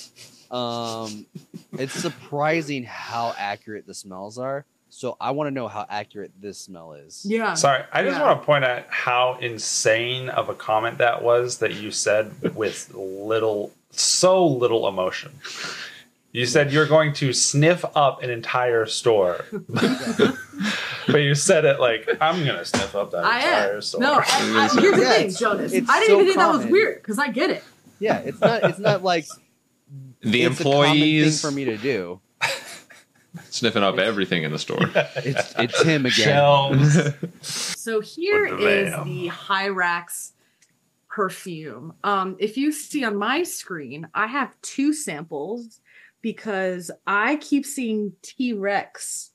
um, it's surprising how accurate the smells are. So I want to know how accurate this smell is. Yeah. Sorry. I just yeah. want to point out how insane of a comment that was that you said with little, so little emotion. You said you're going to sniff up an entire store. But you said it like, I'm going to sniff up that I entire am. Store. No, I, I, here's the yeah, thing, Jonas. I didn't so even think common. That was weird, because I get it. Yeah, it's not It's not like the it's employees a common thing for me to do. Sniffing up it's, everything in the store. Yeah. It's, it's him again. Shelves. So here the is damn. The Hyrax perfume. Um, if you see on my screen, I have two samples because I keep seeing T-Rex.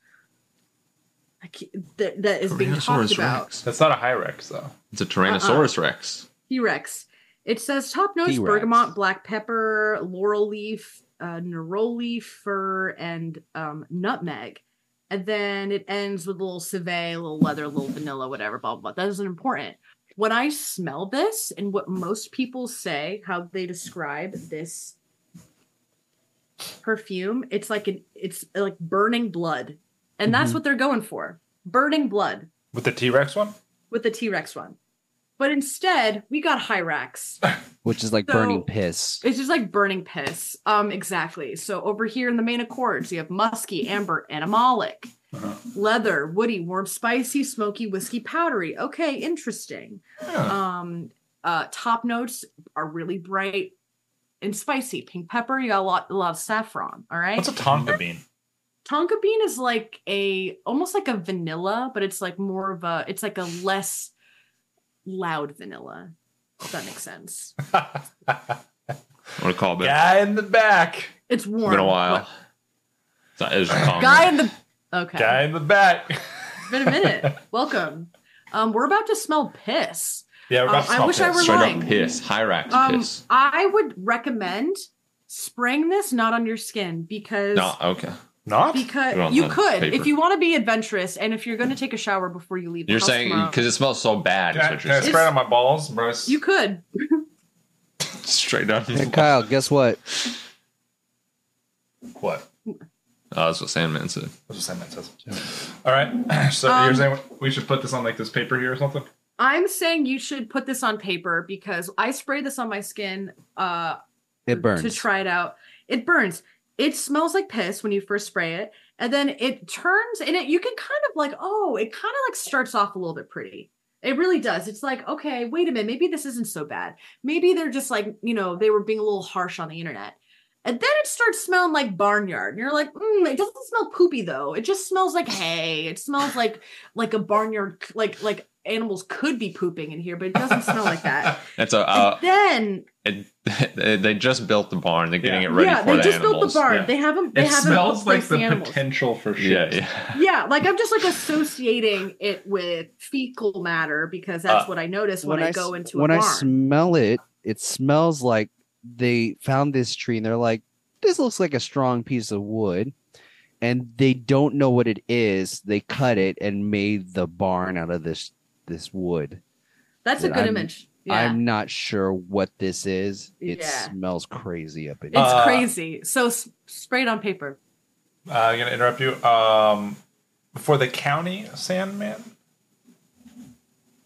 I keep, that, that is being talked about. Rex. That's not a Hyrax, though. It's a Tyrannosaurus uh-uh. Rex. T-Rex. It says top notes, T-Rex. Bergamot, black pepper, laurel leaf, uh, neroli, fir, and um, nutmeg. And then it ends with a little civet, a little leather, a little vanilla, whatever, blah, blah, blah. That isn't important. When I smell this and what most people say, how they describe this perfume, it's like an, it's like burning blood. And that's mm-hmm. what they're going for. Burning blood. With the T-Rex one? With the T-Rex one. But instead, we got Hyrax. Which is like so, burning piss. It's just like burning piss. Um, exactly. So over here in the main accords, you have musky, amber, animalic. Uh-huh. Leather, woody, warm, spicy, smoky, whiskey, powdery. Okay, interesting. Yeah. Um, uh, top notes are really bright and spicy. Pink pepper, you got a lot, a lot of saffron. All right. What's a tonka bean? Tonka bean is like a, almost like a vanilla, but it's like more of a, it's like a less loud vanilla. If that makes sense. What do call it? Guy in the back. It's warm. It's been a while. It's not, it's Guy in the, okay. Guy in the back. It's been a minute. Welcome. Um, we're about to smell piss. Yeah, we're about um, to smell I wish piss. I were Straight lying. Up piss. Hyrax um, piss. I would recommend spraying this not on your skin because. No, okay. Not because you could paper. If you want to be adventurous and if you're going to take a shower before you leave. The you're house saying because it smells so bad. Can I, can I spray it on my balls, bro? You could. Straight down. Hey, Kyle, guess what? What? Oh, that's what Sandman said. That's what Sandman says. All right. So um, you're saying we should put this on like this paper here or something? I'm saying you should put this on paper because I spray this on my skin. Uh, it burns. To try it out. It burns. It smells like piss when you first spray it. And then it turns and it you can kind of like, oh, it kind of like starts off a little bit pretty. It really does. It's like, okay, wait a minute. Maybe this isn't so bad. Maybe they're just like, you know, they were being a little harsh on the internet. And then it starts smelling like barnyard. And you're like, mm, it doesn't smell poopy though. It just smells like hay. It smells like like a barnyard, like like animals could be pooping in here, but it doesn't smell like that. That's a, uh, and then it, they just built the barn. They're getting yeah. it ready yeah, for the animals. Yeah, they just built the barn. Yeah. They haven't. They it haven't smells like the animals. Potential for shit. Yeah, yeah. yeah, like I'm just like associating it with fecal matter because that's uh, what I notice when, when I, I go into when a barn. When I smell it, it smells like. They found this tree and they're like, this looks like a strong piece of wood, and they don't know what it is. They cut it and made the barn out of this this wood. That's and a good I'm, image. Yeah. I'm not sure what this is. It yeah. smells crazy up in here. It's uh, crazy. So sp- spray it on paper. Uh, I'm gonna interrupt you. Um, for the county, Sandman.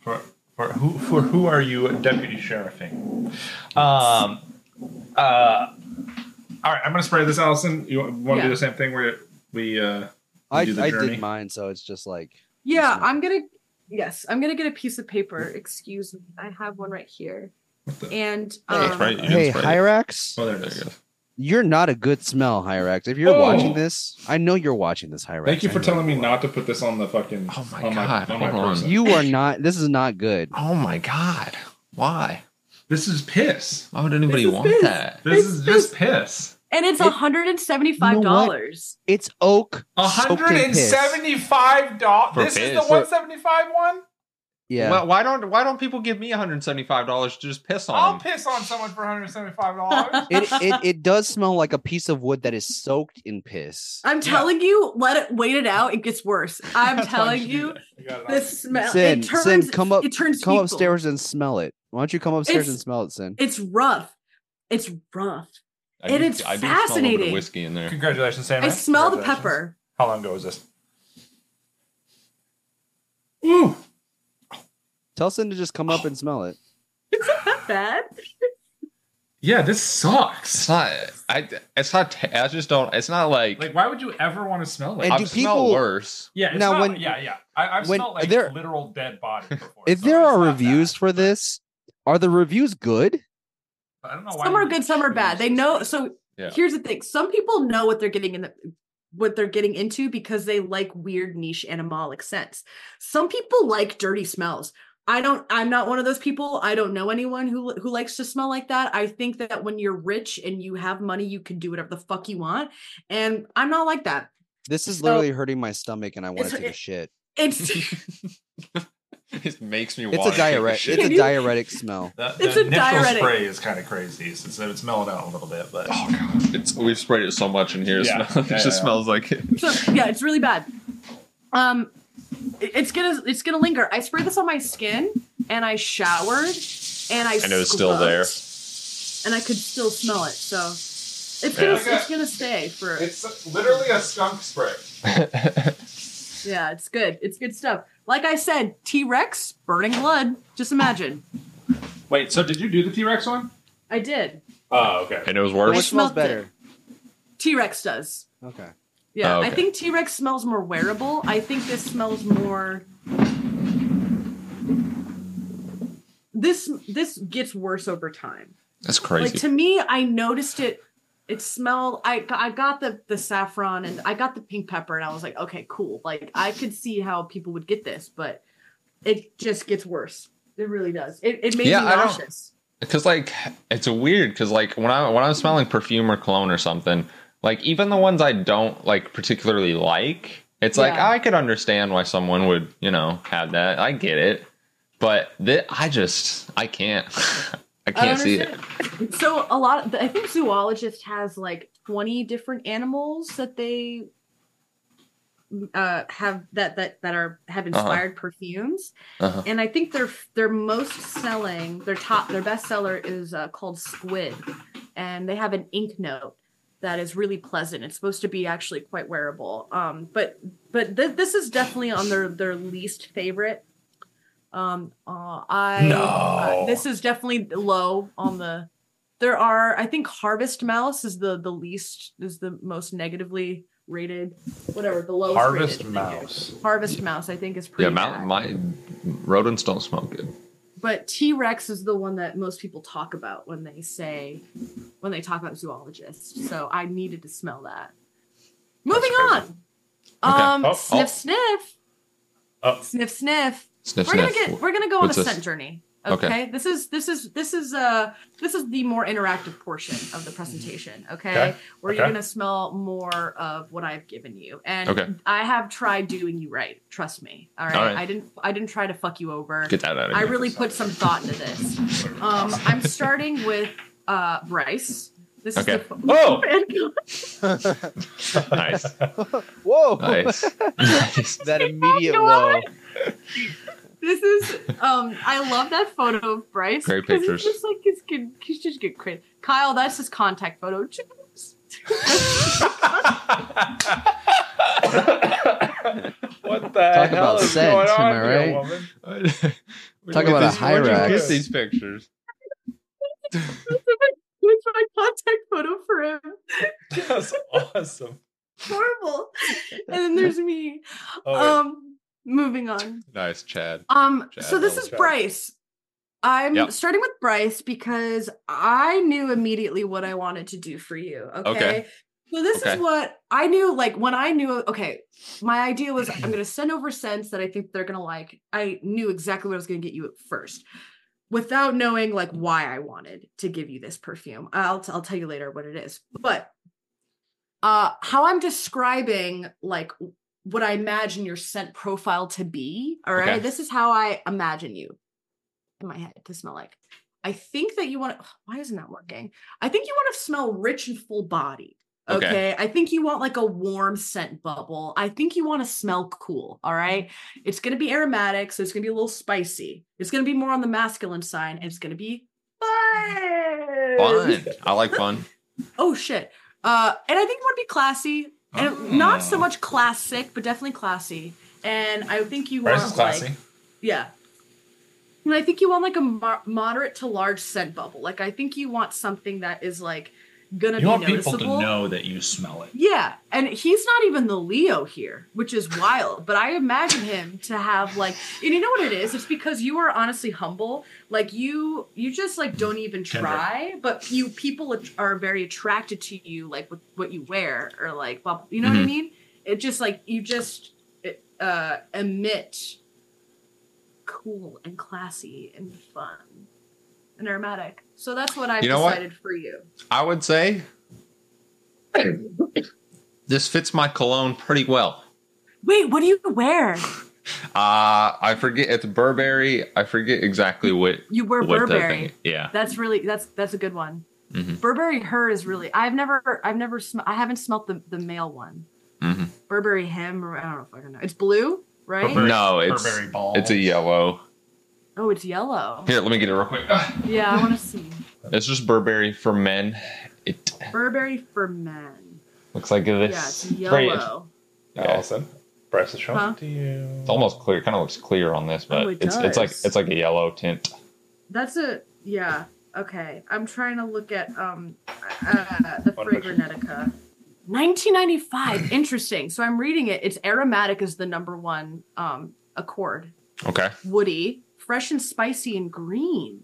For for who for who are you deputy sheriffing? Um. Uh, all right, I'm gonna spray this, Allison. You want, want yeah. to do the same thing where we uh, we I, do the I journey? did mine, so it's just like yeah. I'm gonna yes, I'm gonna get a piece of paper. Excuse me, I have one right here. And um, hey, hey Hyrax, oh, there it is. There you you're not a good smell, Hyrax. If you're oh. watching this, I know you're watching this, Hyrax. Thank you for telling me not to put this on the fucking. Oh my on god, my, on hold my on. You are not. This is not good. Oh my god, why? This is piss. Why would anybody want piss. that? This it's is just piss. piss. And it's one hundred seventy-five dollars. You know it's oak. one hundred seventy-five dollars. This piss. is the one hundred seventy-five one? Yeah. Well, why don't why don't people give me one hundred seventy-five dollars to just piss on I'll them? piss on someone for one hundred seventy-five dollars. it, it it does smell like a piece of wood that is soaked in piss. I'm telling yeah. you, let it wait it out. It gets worse. I'm telling you, you this smell. Sin, it turns, Sin, come up, it turns come people. upstairs and smell it. Why don't you come upstairs it's, and smell it, Sin? It's rough. It's rough. I and do, it's I do fascinating. Smell a bit of whiskey in there. Congratulations, Sam. I smell the pepper. How long ago was this? Ooh. Tell Sin to just come up and smell it. It's not that bad. Yeah, this sucks. It's not. I. It's not. I just don't. It's not like. Like, why would you ever want to smell it? And I've smelled worse. Yeah. It's now, not, when, yeah, yeah. I, I've when, smelled like there, literal dead bodies before. If so there are reviews bad, for but, this, are the reviews good? I don't know. Why some are good. Some are bad. They know. So yeah. here's the thing: some people know what they're getting in the. what they're getting into because they like weird niche animalic scents. Some people like dirty smells. I don't, I'm not one of those people. I don't know anyone who, who likes to smell like that. I think that when you're rich and you have money, you can do whatever the fuck you want. And I'm not like that. This is so, literally hurting my stomach and I want to take it, a shit. It's it makes me want it's a diuretic. It's a diuretic smell. The, the it's a diuretic spray is kind of crazy since it's mellowed out a little bit, but oh god, it's we've sprayed it so much in here. Yeah, smell, yeah, it just yeah. smells like it. So, yeah, it's really bad. Um, it, it's gonna it's gonna linger. I sprayed this on my skin, and I showered, and I and it was still there, and I could still smell it. So it's gonna yeah. it's, it's gonna stay for. It's literally a skunk spray. Yeah, it's good. It's good stuff. Like I said, T-Rex, burning blood. Just imagine. Wait, so did you do the T-Rex one? I did. Oh, okay. And it was worse? Which smells better? T-Rex does. Okay. Yeah, oh, okay. I think T-Rex smells more wearable. I think this smells more... This this gets worse over time. That's crazy. Like, to me, I noticed it... It smelled, I I got the, the saffron and I got the pink pepper and I was like, okay, cool. Like I could see how people would get this, but it just gets worse. It really does. It it made yeah, me nauseous. Because like, it's weird because like when, I, when I'm smelling perfume or cologne or something, like even the ones I don't like particularly like, It's like, yeah. I could understand why someone would, you know, have that. I get it. But th- I just, I can't. I can't I see it. So a lot, of, I think Zoologist has like twenty different animals that they uh, have that, that, that are, have inspired uh-huh. perfumes. Uh-huh. And I think their, their most selling, their top, their best seller is uh, called Squid. And they have an ink note that is really pleasant. It's supposed to be actually quite wearable. Um, but but th- this is definitely on their, their least favorite. Um, uh, I no. uh, this is definitely low on the. There are, I think, Harvest Mouse is the the least is the most negatively rated. Whatever the lowest. Harvest rated, Mouse. Harvest Mouse, I think, is pretty. Yeah, bad. My, my rodents don't smell good. But T-Rex is the one that most people talk about when they say, when they talk about Zoologists. So I needed to smell that. Moving on. Okay. Um, oh, sniff, oh. Sniff. Oh. Sniff, sniff. Sniff, we're sniff. Gonna get, we're gonna go What's on a this? Scent journey. Okay? okay. This is this is this is uh this is the more interactive portion of the presentation. Okay. okay. Where okay. you're gonna smell more of what I've given you, and okay. I have tried doing you right. Trust me. All right? All right. I didn't I didn't try to fuck you over. Get that out of here. I really put some thought into this. Um, I'm starting with uh Bryce. This okay. is the whoa. nice. Whoa. Nice. nice. That immediate whoa. This is, um, I love that photo of Bryce. Great pictures. It's just like his kid, he's just get crazy. Kyle, that's his contact photo. What the Talk hell about is scent, going on, am I right? Woman? Talk about this, a Hyrax. Get these pictures. That's my contact photo for him. That's awesome. Horrible. And then there's me. Oh, um. Moving on. Nice, Chad. Um, Chad, so this is Chad. Bryce. I'm yep. starting with Bryce because I knew immediately what I wanted to do for you. Okay. okay. So this okay. is what I knew, like when I knew, okay, my idea was I'm going to send over scents that I think they're going to like. I knew exactly what I was going to get you at first without knowing like why I wanted to give you this perfume. I'll, t- I'll tell you later what it is, but uh, how I'm describing like what I imagine your scent profile to be. All right. Okay. This is how I imagine you in my head to smell like. I think that you want to, why isn't that working? I think you want to smell rich and full bodied. Okay? okay. I think you want like a warm scent bubble. I think you want to smell cool. All right. It's going to be aromatic. So it's going to be a little spicy. It's going to be more on the masculine side. And it's going to be fun. Fun. I like fun. oh shit. Uh, and I think you want to be classy. And not so much classic, but definitely classy. And I think you Bryce want is classy. Like, yeah. And I think you want like a mo- moderate to large scent bubble. Like I think you want something that is like gonna you be want noticeable. People to know that you smell it. Yeah, and he's not even the Leo here, which is wild. But I imagine him to have like, and you know what it is? It's because you are honestly humble. Like you, you just like don't even try. Gender. But you people are very attracted to you, like with what you wear or like, you know mm-hmm. what I mean? It just like you just uh, emit cool and classy and fun and aromatic. So that's what I've you know decided what? For you. I would say this fits my cologne pretty well. Wait, what do you wear? Uh, I forget. It's Burberry. I forget exactly what. You wear what Burberry. Yeah. That's really, that's that's a good one. Mm-hmm. Burberry Her is really, I've never, I've never, sm- I haven't smelled the, the male one. Mm-hmm. Burberry Him, or I don't know if I can know. It's blue, right? Burberry, no, it's, Burberry Ball. It's a yellow. Oh, it's yellow. Here, let me get it real quick. Yeah, I want to see. It's just Burberry for men. It Burberry for men. Looks like this. Yeah, it's yellow. Great. Allison, Bryce is showing huh? it to you. It's almost clear. It kind of looks clear on this, but oh, it it's does. it's like it's like a yellow tint. That's a yeah. Okay, I'm trying to look at um uh, the Fragrantica. nineteen ninety-five. Interesting. So I'm reading it. It's aromatic is the number one um accord. Okay. Woody. Fresh and spicy and green.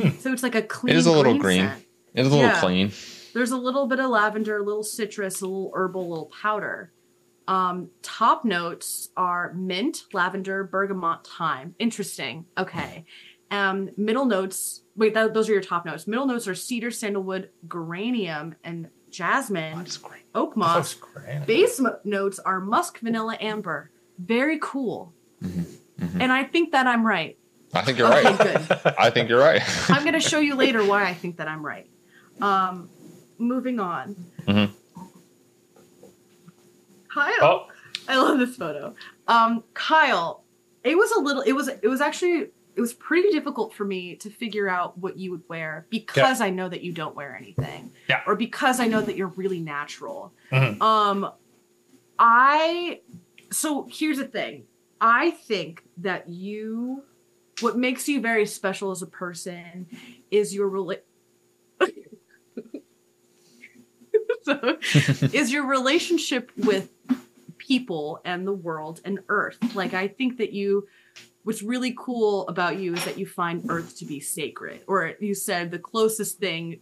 Hmm. So it's like a clean. It is a little green. Scent. It is a little yeah. clean. There's a little bit of lavender, a little citrus, a little herbal, a little powder. Um, top notes are mint, lavender, bergamot, thyme. Interesting. Okay. Um, middle notes. Wait, that, those are your top notes. Middle notes are cedar, sandalwood, geranium, and jasmine, oak moss. Base notes are musk, vanilla, amber. Very cool. Mm-hmm. Mm-hmm. And I think that I'm right. I think you're okay, right. Good. I think you're right. I'm going to show you later why I think that I'm right. Um, moving on. Mm-hmm. Kyle. Oh. I love this photo. Um, Kyle, it was a little, it was, it was actually, it was pretty difficult for me to figure out what you would wear because yeah. I know that you don't wear anything yeah. or because I know that you're really natural. Mm-hmm. Um, I, so here's the thing. I think that you, what makes you very special as a person is your rela- so, is your relationship with people and the world and Earth. Like, I think that you, what's really cool about you is that you find Earth to be sacred, or you said the closest thing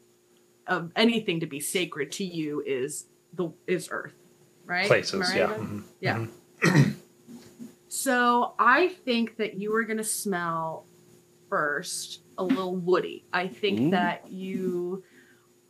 of anything to be sacred to you is the is Earth, right? Places, yeah. Mm-hmm. Yeah. Mm-hmm. So I think that you are going to smell first a little woody. I think mm. that you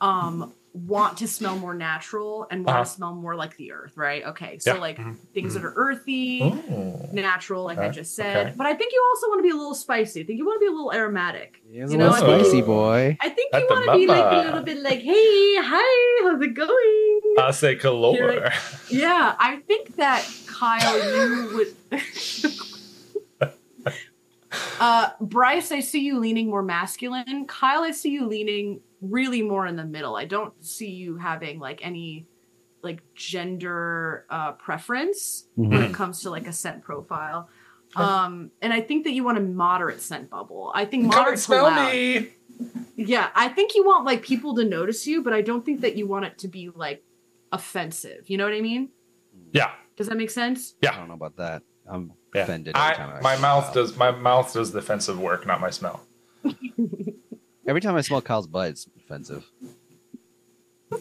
um, want to smell more natural and want uh-huh. to smell more like the earth, right? Okay. So yeah. like mm-hmm. things that are earthy, Ooh. natural, like okay. I just said. Okay. But I think you also want to be a little spicy. I think you want to be a little aromatic. He's you a little know? spicy I think, boy. I think At you want to be like a little bit like, hey, hi, how's it going? I say color. Like, yeah, I think that Kyle, you would. uh, Bryce, I see you leaning more masculine. Kyle, I see you leaning really more in the middle. I don't see you having like any like gender uh, preference mm-hmm. when it comes to like a scent profile. Um, and I think that you want a moderate scent bubble. I think moderate to loud. Me. Yeah, I think you want like people to notice you, but I don't think that you want it to be like offensive. You know what I mean? Yeah. Does that make sense? Yeah. I don't know about that. I'm yeah. offended every I, time I my mouth Kyle. does my mouth does the offensive work, not my smell. Every time I smell Kyle's butt, it's offensive.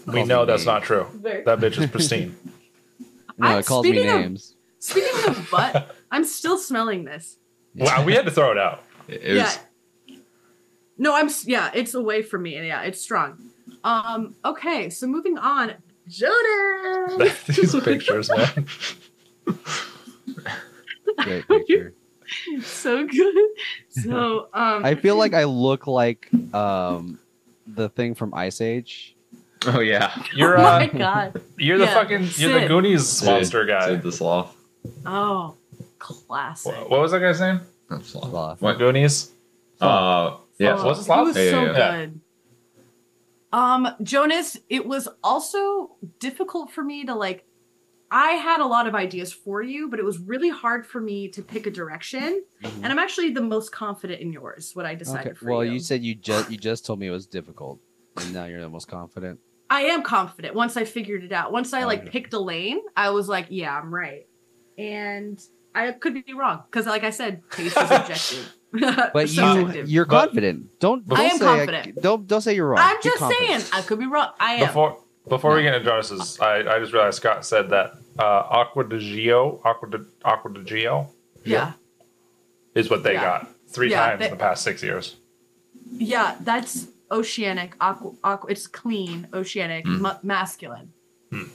We know that's names. not true. Very- that bitch is pristine. No, I'm, it calls me names. Of, speaking of butt, I'm still smelling this. Wow, we had to throw it out. It, it yeah. was No, I'm, yeah, it's away from me. And yeah, it's strong. Um, okay, so moving on. Jonas! These pictures, man. Great picture. So good. So, um. I feel like I look like um, the thing from Ice Age. Oh, yeah. You're, oh, uh, my God. You're yeah. the fucking, you're Sid. the Goonies monster guy. Sid the Sloth. Oh, classic. What, what was that guy's name? That's Sloth. What, Goonies? Sloth. Uh. Yeah, oh, was it was yeah, so yeah, yeah. good. Um, Jonas, it was also difficult for me to like. I had a lot of ideas for you, but it was really hard for me to pick a direction. Mm-hmm. And I'm actually the most confident in yours. What I decided okay. for well, you. Well, you said you just you just told me it was difficult, and now you're the most confident. I am confident. Once I figured it out, once I like oh, picked a lane, I was like, yeah, I'm right, and I could be wrong because, like I said, taste is objective. But you, you're confident. But, don't, don't I am say confident. I, don't don't say you're wrong. I'm just saying I could be wrong. I am. Before before no. we get into Jonas, I I just realized Scott said that uh, Aqua di Gio, Aqua di, Aqua di Gio, yeah, is what they yeah. got three yeah, times they, in the past six years. Yeah, that's oceanic aqua. aqua it's clean, oceanic, mm. ma- masculine. Mm.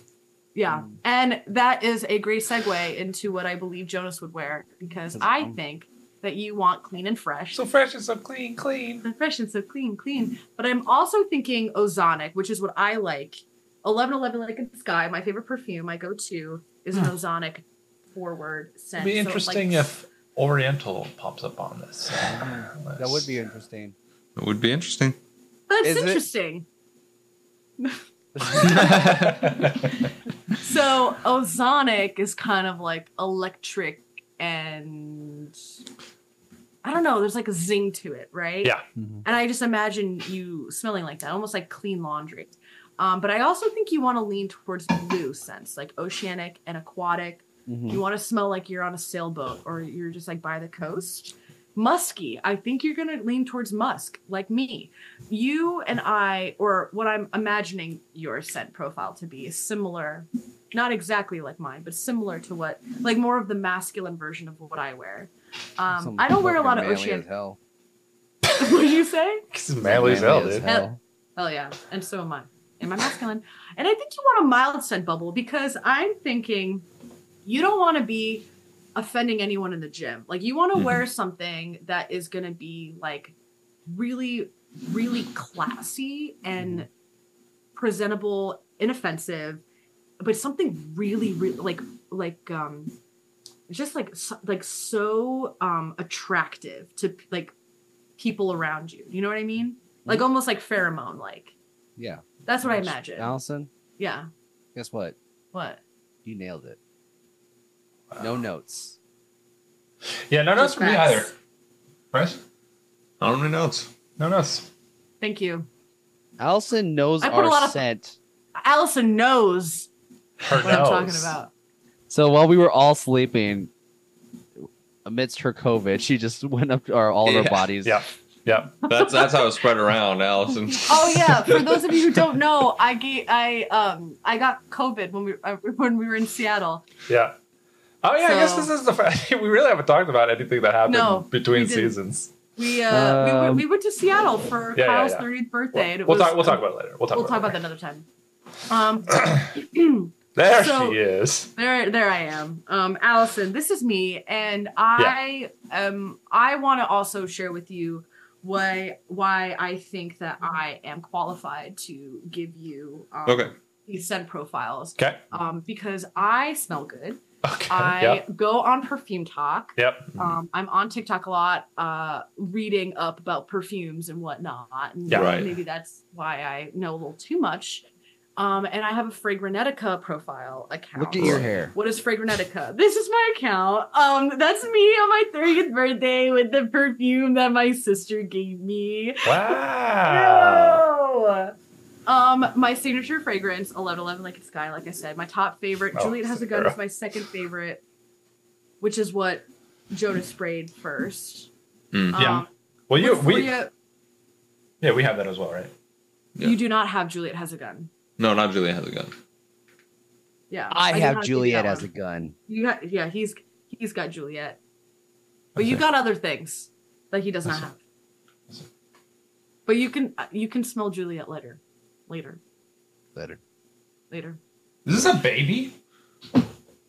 Yeah, mm. and that is a great segue into what I believe Jonas would wear because that's I fun. think. that you want clean and fresh. So fresh and so clean, clean. So fresh and so clean, clean. But I'm also thinking ozonic, which is what I like. eleven eleven Lake and Sky, my favorite perfume I go to, is an mm. ozonic forward scent. It would be interesting so like, if Oriental pops up on this. Mm, that would be interesting. It would be interesting. That's is interesting. So ozonic is kind of like electric and... I don't know. There's like a zing to it, right? Yeah. Mm-hmm. And I just imagine you smelling like that, almost like clean laundry. Um, but I also think you want to lean towards blue scents, like oceanic and aquatic. Mm-hmm. You want to smell like you're on a sailboat or you're just like by the coast. Musky. I think you're going to lean towards musk, like me. You and I, or what I'm imagining your scent profile to be, is similar. Not exactly like mine, but similar to what, like more of the masculine version of what I wear. Um, I don't wear a lot of ocean. Hell. What did you say? Manly as hell, dude. Hell, hell yeah, and so am I. am I masculine? And I think you want a mild scent bubble, because I'm thinking you don't want to be offending anyone in the gym. Like, you want to mm-hmm. wear something that is going to be like really, really classy and presentable, inoffensive, but something really, really like, like, um, just like, so, like so, um, attractive to like people around you. You know what I mean? Like almost like pheromone, like. Yeah. That's what Gosh, I imagine. Allison? Yeah. Guess what? What? You nailed it. Wow. No notes. Yeah, no notes for me either. Right? I don't need notes. No notes. Thank you. Allison knows I put our a lot of, scent. Allison knows her what nose. I'm talking about. So while we were all sleeping, amidst her COVID, she just went up to our, all yeah. of our bodies. Yeah. Yeah, that's that's how it's spread around, Allison. Oh yeah, for those of you who don't know, I get, I um I got COVID when we uh, when we were in Seattle. Yeah. Oh yeah, so, I guess this is the fact we really haven't talked about anything that happened no, between we seasons. We uh um, we, went, we went to Seattle for yeah, Kyle's yeah, yeah. thirtieth birthday. And it we'll was, talk. We'll um, talk about it later. We'll talk. We'll about talk it about that another time. Um. There so, she is. There, there I am. Um, Allison, this is me, and I yeah. um I want to also share with you. Why? Why I think that I am qualified to give you um, okay. these scent profiles? Okay. Um, because I smell good. Okay. I yep. go on perfume talk. Yep. Um, I'm on TikTok a lot, uh, reading up about perfumes and whatnot. And yeah. Right. Maybe that's why I know a little too much. Um, and I have a Fragrantica profile account. Look at your hair. What is Fragrantica? This is my account. Um, that's me on my thirtieth birthday with the perfume that my sister gave me. Wow. No. Um, my signature fragrance, eleven eleven Lake and Sky, like I said. My top favorite. Oh, Juliet Has a Gun is my second favorite, which is what Jonah sprayed first. Mm, um, yeah. Well, you we you, yeah, we have that as well, right? Yeah. You do not have Juliet Has a Gun. No, not Juliet Has a Gun. Yeah, I, I have Juliet Has a Gun. You got, yeah, he's he's got Juliet, but okay. you got other things that he does That's not it. have. But you can you can smell Juliet later, later, later, later. Is this a baby?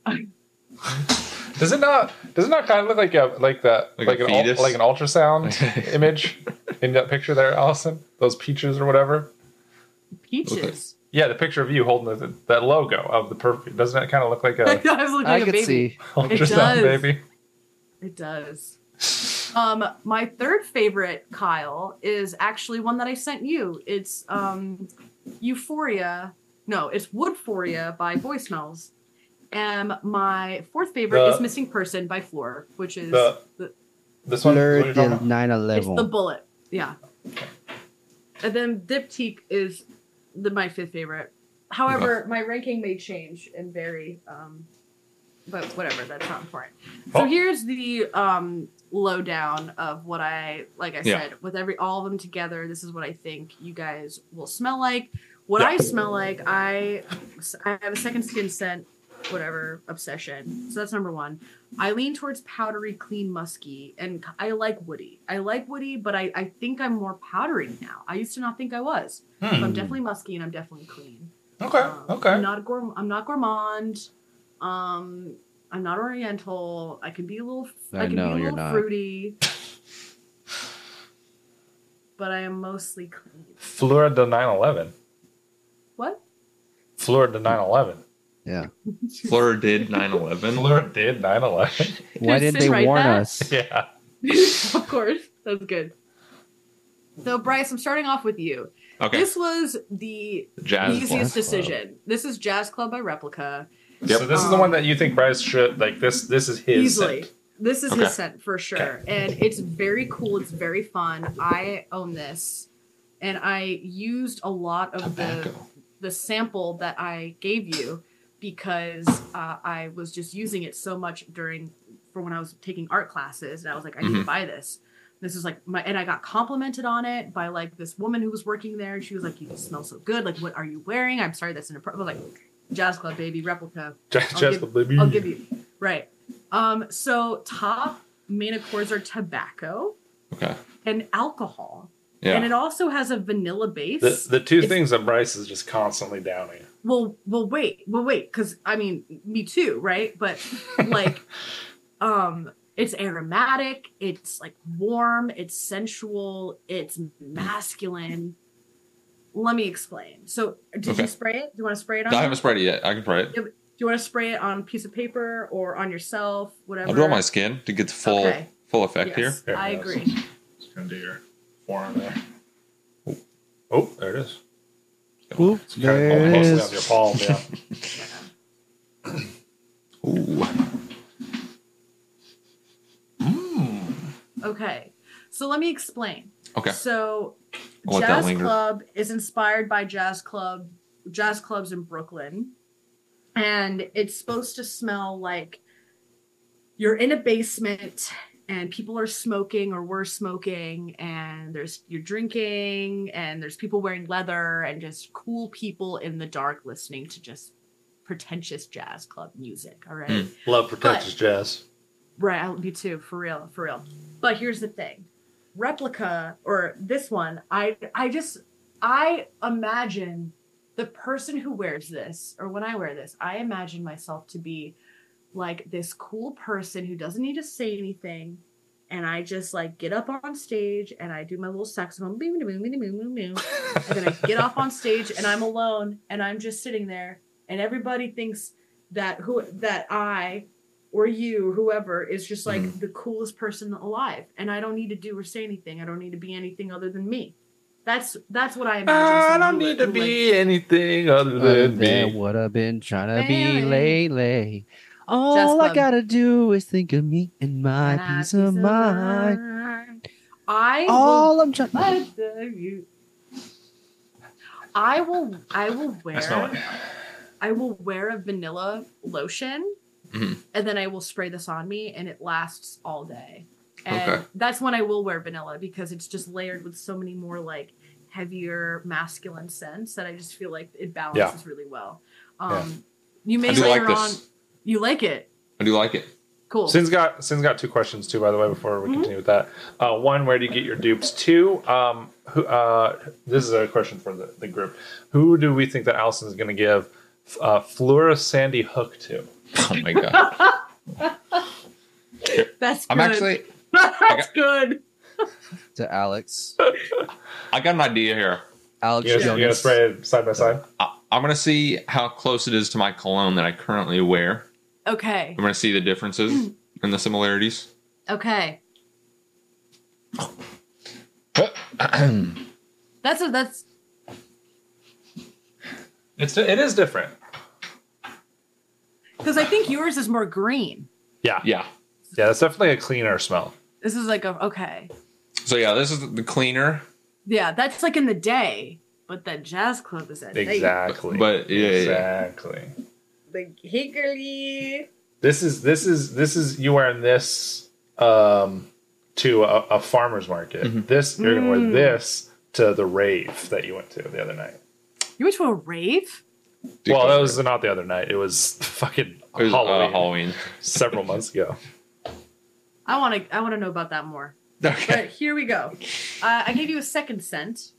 does it not? Does it not kind of look like a like that like, like an al, like an ultrasound image in that picture there, Allison? Those peaches or whatever. Peaches. Okay. Yeah, the picture of you holding the, that logo of the perfume. Doesn't that kind of look like a... It does look like I a baby. See. It does. Baby. It does. Um, my third favorite, Kyle, is actually one that I sent you. It's um, Euphoria. No, it's Woodphoria by Boy Smells. And my fourth favorite the, is Missing Person by Fleur, which is... The, the, this one? nine eleven. It's the bullet. Yeah. And then Diptyque is... The, my fifth favorite. However, yeah. my ranking may change and vary, um, but whatever, that's not important. So oh. here's the um, lowdown of what I, like I yeah. said, with every all of them together, this is what I think you guys will smell like. What yeah. I smell like, I, I have a second skin scent, whatever, obsession. So that's number one. I lean towards powdery, clean, musky, and I like woody. I like woody, but I, I think I'm more powdery now. I used to not think I was. Hmm. So I'm definitely musky and I'm definitely clean. Okay, um, okay. I'm not, gour- I'm not gourmand. Um, I'm not oriental. I can be a little, I, I can know, be a little not. fruity. But I am mostly clean. Fleur de nine eleven. What? Fleur de nine eleven. Yeah. Fleur did nine eleven. Fleur did nine eleven. Why didn't they warn that? us? Yeah. Of course. That's good. So, Bryce, I'm starting off with you. Okay. This was the Jazz easiest Jazz decision. Club. This is Jazz Club by Replica. Yep. So this um, is the one that you think Bryce should, like, this This is his easily. scent. This is okay. his scent for sure. Okay. And it's very cool. It's very fun. I own this. And I used a lot of Tobacco. the the sample that I gave you. Because uh, I was just using it so much during, for when I was taking art classes, and I was like, I mm-hmm. need to buy this. This is like my, and I got complimented on it by like this woman who was working there. She was like, "You smell so good. Like, what are you wearing?" I'm sorry, that's inappropriate. Like, Jazz Club, baby, Replica. Jazz, jazz Club, baby. I'll give you right. Um, so top main accords are tobacco, okay, and alcohol. Yeah. And it also has a vanilla base. The, the two it's, things that Bryce is just constantly downing. Well, well, wait, well, wait, because I mean, me too, right? But like, um, it's aromatic, it's like warm, it's sensual, it's masculine. Let me explain. So, did okay. you spray it? Do you want to spray it on? No, I haven't sprayed it yet. I can spray it. Do you want to spray it on a piece of paper or on yourself? Whatever. I'll do it on my skin to get the full okay. full effect yes, here. I agree. It's gonna do your forearm there. Oh, oh there it is. Ooh, it's there it is. Your palm, yeah. yeah. Ooh. Mm. Okay, so let me explain. Okay. So, I'll Jazz Club is inspired by Jazz Club, jazz clubs in Brooklyn, and it's supposed to smell like you're in a basement and people are smoking or were smoking, and there's you're drinking, and there's people wearing leather, and just cool people in the dark listening to just pretentious jazz club music. All right, mm, love pretentious but, jazz. Right, me too. For real, for real. But here's the thing. Replica, or this one, I I just, I imagine the person who wears this, or when I wear this, I imagine myself to be like this cool person who doesn't need to say anything, and I just like get up on stage, and I do my little saxophone, and then I get off on stage, and I'm alone, and I'm just sitting there, and everybody thinks that who that I... or you, whoever, is just like mm. the coolest person alive. And I don't need to do or say anything. I don't need to be anything other than me. That's that's what I imagine. I don't need to be like, anything other than me. What I've been trying to be lately. All I gotta do is think of me and my and peace of mind. mind. I all will, I'm trying to I will I will wear I will wear a vanilla lotion. Mm-hmm. And then I will spray this on me, and it lasts all day. And okay. that's when I will wear vanilla, because it's just layered with so many more like heavier masculine scents that I just feel like it balances yeah. really well. Um, yeah. You may layer like on. This. You like it. I do like it. Cool. Sin's got Sin's got two questions too, by the way, before we mm-hmm. continue with that. Uh, one, where do you get your dupes? Two, um, who, uh, this is a question for the, the group. Who do we think that Allison is going to give uh, Fleur Sandy Hook to? Oh my god! That's good. I'm actually. That's got, good. To Alex, I got an idea here. Alex, you gotta spray it side by side. I, I'm gonna see how close it is to my cologne that I currently wear. Okay. I'm gonna see the differences and the similarities. Okay. that's a, that's. It's it is different. Because I think yours is more green. Yeah. Yeah. Yeah, that's definitely a cleaner smell. This is like a, okay. So yeah, this is the cleaner. Yeah, that's like in the day, but the jazz club is at exactly. night. But, but yeah, exactly. The hickory. This is, this is, this is, you wearing this um, to a, a farmer's market. Mm-hmm. This, you're going to mm. wear this to the rave that you went to the other night. You went to a rave? Dude, well, that was not the other night. It was fucking it was, Halloween. Uh, Halloween. Several months ago. I want to. I want to know about that more. Okay. But here we go. Uh, I gave you a second scent,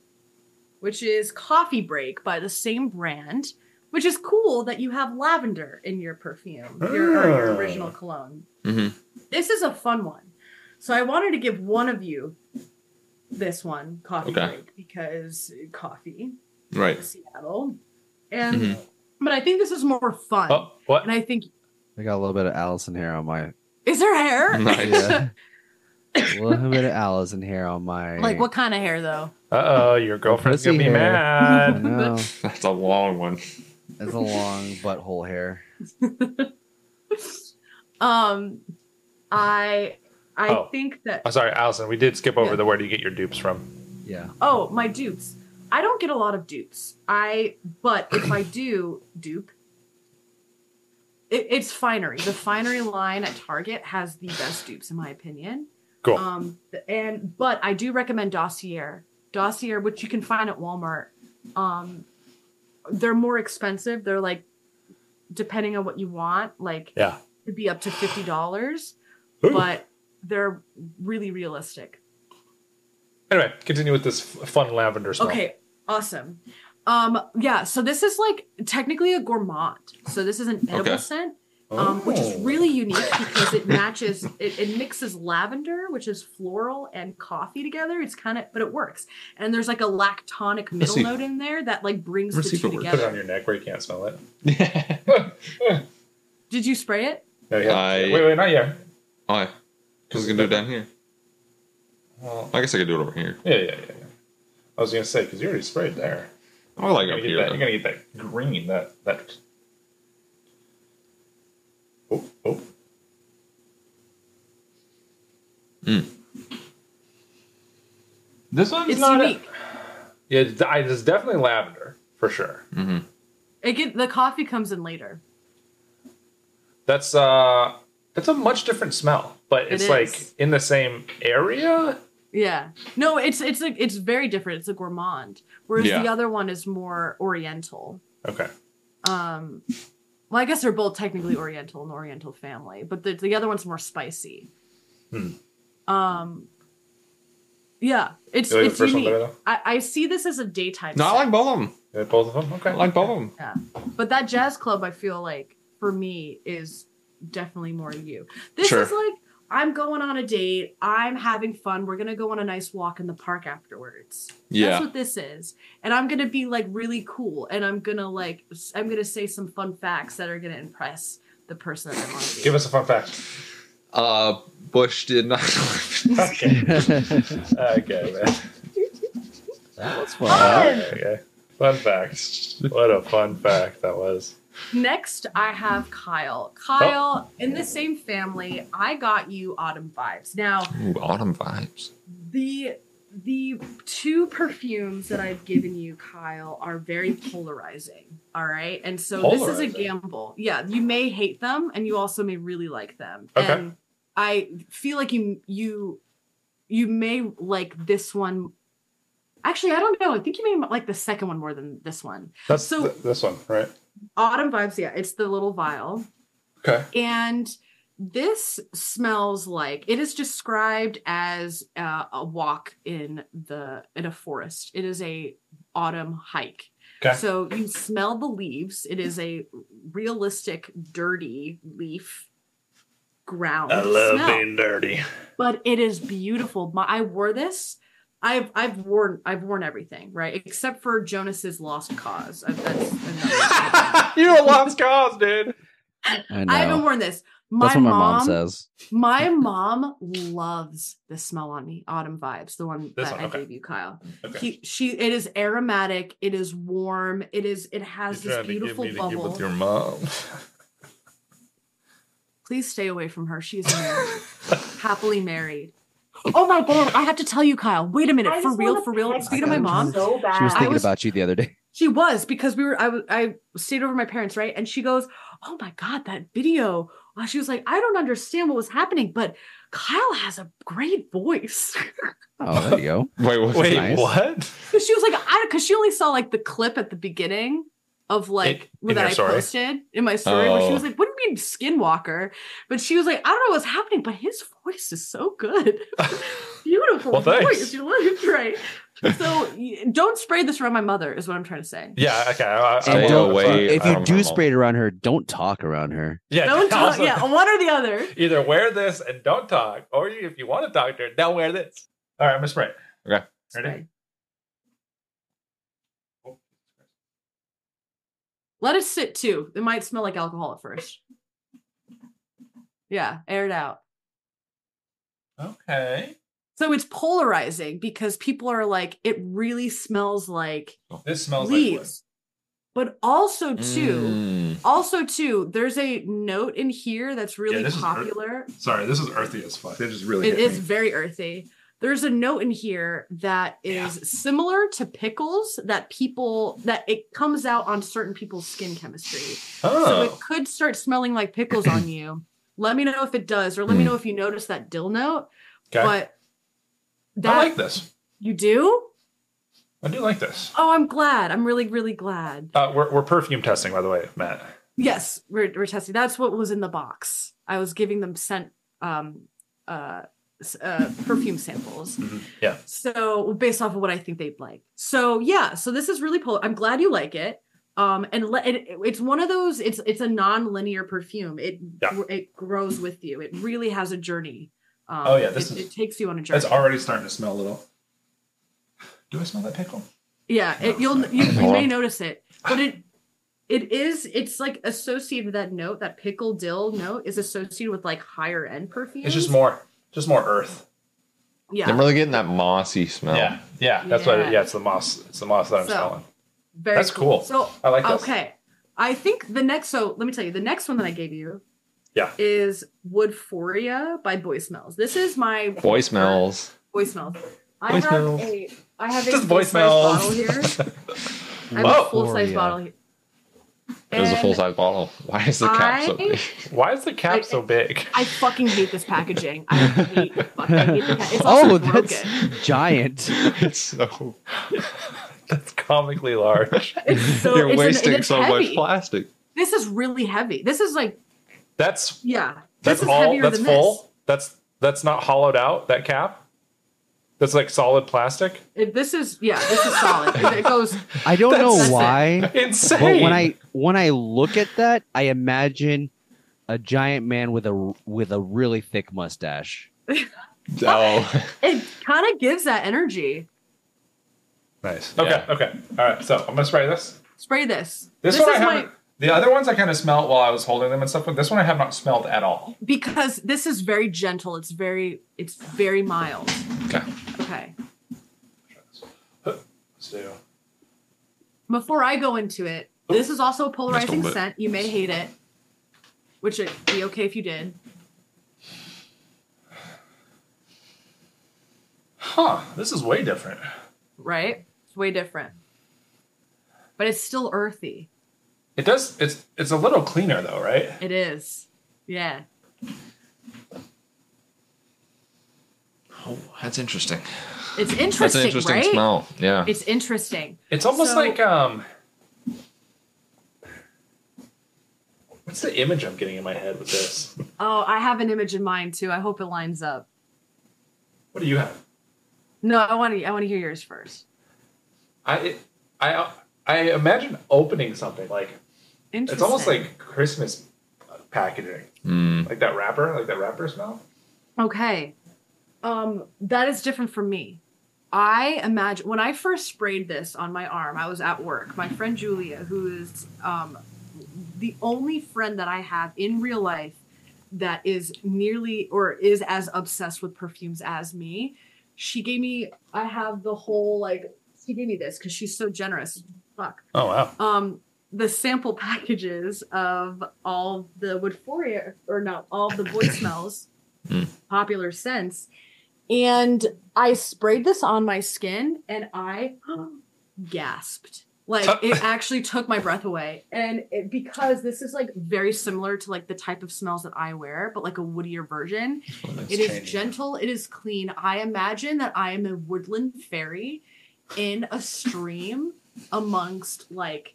which is Coffee Break by the same brand, which is cool that you have lavender in your perfume, oh. your, or your original cologne. Mm-hmm. This is a fun one. So I wanted to give one of you this one, Coffee okay. Break, because coffee, right? Seattle. And mm-hmm. but I think this is more fun. Oh, what? And I think I got a little bit of Allison hair on my. Is there hair? Nice. A little bit of Allison hair on my. Like what kind of hair though? Uh oh, your girlfriend's gonna be hair. Mad. No, that's a long one. That's a long butthole hair. um, I I oh. think that. Oh, sorry, Allison. We did skip over yeah. the where do you get your dupes from? Yeah. Oh, my dupes. I don't get a lot of dupes. I but if I do dupe, it, it's Finery. The Finery line at Target has the best dupes, in my opinion. Cool. Um, and but I do recommend Dossier, Dossier, which you can find at Walmart. Um, they're more expensive. They're like, depending on what you want, like yeah, it'd be up to fifty dollars, but they're really realistic. Anyway, continue with this f- fun lavender smell. Okay, awesome. Um, yeah, so this is like technically a gourmand. So this is an edible okay. scent, um, oh. which is really unique because it matches, it, it mixes lavender, which is floral, and coffee together. It's kind of, but it works. And there's like a lactonic middle Let's note in there that like brings Let's the two together. Put it on your neck where you can't smell it. Did you spray it? No, yeah. I, wait, wait, not yet. Why? Because we can do it down here. Well, I guess I could do it over here. Yeah, yeah, yeah. yeah. I was going to say, because you already sprayed there. I like up here. That, you're going to get that green, that... that. Oh, oh. Mm. This one's it's not... Unique. A, yeah, it's definitely lavender, for sure. Mm-hmm. It get, the coffee comes in later. That's, uh... That's a much different smell, but it's it like in the same area. Yeah. No, it's it's like it's very different. It's a gourmand, whereas yeah. the other one is more oriental. Okay. Um, well, I guess they're both technically oriental in the oriental family, but the, the other one's more spicy. Hmm. Um. Yeah, it's like it's unique. Better, I, I see this as a daytime. No, set. I like both of them. Yeah, both of them. Okay, I like both of them. Yeah, but that jazz club, I feel like for me is. Definitely more you. This sure. is like, I'm going on a date. I'm having fun. We're going to go on a nice walk in the park afterwards. Yeah. That's what this is. And I'm going to be like really cool. And I'm going to like, I'm going to say some fun facts that are going to impress the person that I want to be. Give us a fun fact. Uh, Bush did not. okay. okay, man. That was fun. fun. Okay, okay. Fun fact. What a fun fact that was. Next, I have Kyle. Kyle, oh. in the same family, I got you Autumn Vibes. Now, Ooh, Autumn Vibes. The the two perfumes that I've given you, Kyle, are very polarizing. All right, and so polarizing. This is a gamble. Yeah, you may hate them, and you also may really like them. Okay. And I feel like you you you may like this one. Actually, I don't know. I think you may like the second one more than this one. That's so th- this one, right? Autumn Vibes, yeah. It's the little vial. Okay. And this smells like, it is described as uh, a walk in the in a forest. It is a autumn hike. Okay. So you smell the leaves. It is a realistic, dirty leaf ground I love smell. Being dirty. But it is beautiful. My, I wore this. I've I've worn I've worn everything, right? Except for Jonas's Lost Cause. I've, that's You're a Lost Cause, dude. I, I haven't worn this. My that's what my mom, mom says. My mom loves the smell on me. Autumn Vibes, the one this that one, okay. I gave you, Kyle. Okay. He, she it is aromatic, it is warm, it is it has You're this beautiful to give me bubble. To with your mom. Please stay away from her. She's married. Happily married. Oh my God, I have to tell you, Kyle. Wait a minute. For real, for real. Speaking to my mom. So bad. She was thinking was, about you the other day. She was because we were, I, I stayed over my parents, right? And she goes, oh my God, that video. She was like, I don't understand what was happening, but Kyle has a great voice. Oh, there you go. Wait, what? Wait, nice. What? So she was like, I, because she only saw like the clip at the beginning of like it, that I story? Posted in my story oh. where she was like, wouldn't be Skinwalker, but she was like, I don't know what's happening, but his voice is so good. Beautiful well, voice. You look right. So don't spray this around my mother is what I'm trying to say. Yeah, okay. I, I don't, away, if you do spray it around her, don't talk around her. Yeah, don't talk. Also, yeah, one or the other. Either wear this and don't talk, or if you want to talk to her, don't wear this. All right, I'm gonna spray it. Okay. Ready? Spray. Let it sit too. It might smell like alcohol at first. Yeah, air it out. Okay. So it's polarizing because people are like, it really smells like this smells leaves. Like what? But also too, mm. also too, there's a note in here that's really yeah, popular. Sorry, this is earthy as fuck. It just really It is me. Very earthy. There's a note in here that is yeah. similar to pickles that people, that it comes out on certain people's skin chemistry. Oh. So it could start smelling like pickles on you. Let me know if it does, or let me know if you notice that dill note. Okay. But that, I like this. You do? I do like this. Oh, I'm glad. I'm really, really glad. Uh, we're, we're perfume testing, by the way, Matt. Yes, we're, we're testing. That's what was in the box. I was giving them scent um, uh, uh, perfume samples. Mm-hmm. Yeah. So based off of what I think they'd like. So yeah. So this is really polar. I'm glad you like it. Um, and le- it, it's one of those, it's, it's a non-linear perfume. It, yeah. it grows with you. It really has a journey. Um, oh yeah. This it, is, it takes you on a journey. It's already starting to smell a little. Do I smell that pickle? Yeah. No, it, you'll, you, you may notice it, but it, It is, it's like associated with that note, that pickle dill note is associated with like higher end perfumes. It's just more, just more earth. Yeah. I'm really getting that mossy smell. Yeah. Yeah. That's yeah. what, it, yeah, it's the moss. It's the moss that I'm so, smelling. Very That's cool. cool. So I like this. Okay. I think the next, so let me tell you, the next one that I gave you yeah. is Woodphoria by Boy Smells. This is my Boy Smells. Boy Smells. I have smells. a, I have just a full size bottle here. I have a full size bottle here. It was and a full-size bottle. Why is the cap I, so big? Why is the cap I, so big? I fucking hate this packaging. I hate, fucking hate the packaging. Oh, broken. That's giant. It's so... That's comically large. It's so, You're it's wasting an, so heavy. much plastic. This is really heavy. This is like... That's... Yeah. That's all... That's full? This. That's That's not hollowed out, that cap? That's like solid plastic. If this is yeah. This is solid. It goes. I don't that's, know that's why. It. Insane. But when I when I look at that, I imagine a giant man with a with a really thick mustache. Oh. It kind of gives that energy. Nice. Okay. Yeah. Okay. All right. So I'm gonna spray this. Spray this. This, this one I haven't. My... The other ones I kind of smelled while I was holding them and stuff, but this one I have not smelled at all. Because this is very gentle. It's very it's very mild. Okay. Okay. Let's do. Before I go into it, this is also a polarizing scent. You may hate it, which it'd be okay if you did. Huh. This is way different. Right? It's way different. But it's still earthy. It does. It's it's a little cleaner though, right? It is. Yeah. Oh, that's interesting. It's interesting. That's an interesting right? smell. Yeah. It's interesting. It's almost so, like um. What's the image I'm getting in my head with this? Oh, I have an image in mind too. I hope it lines up. What do you have? No, I want to. I want to hear yours first. I it, I I imagine opening something like. Interesting. It's almost like Christmas packaging, mm. like that wrapper, like that wrapper smell. Okay. Um, that is different from me. I imagine when I first sprayed this on my arm, I was at work. My friend Julia, who is um, the only friend that I have in real life that is nearly or is as obsessed with perfumes as me, she gave me. I have the whole like. She gave me this because she's so generous. Fuck. Oh wow. Um, the sample packages of all the Woodphoria or not all the Boy Smells, popular scents. And I sprayed this on my skin and I gasped. Like it actually took my breath away. And it, because this is like very similar to like the type of smells that I wear, but like a woodier version. Well, it is gentle. It is clean. I imagine that I am a woodland fairy in a stream amongst like,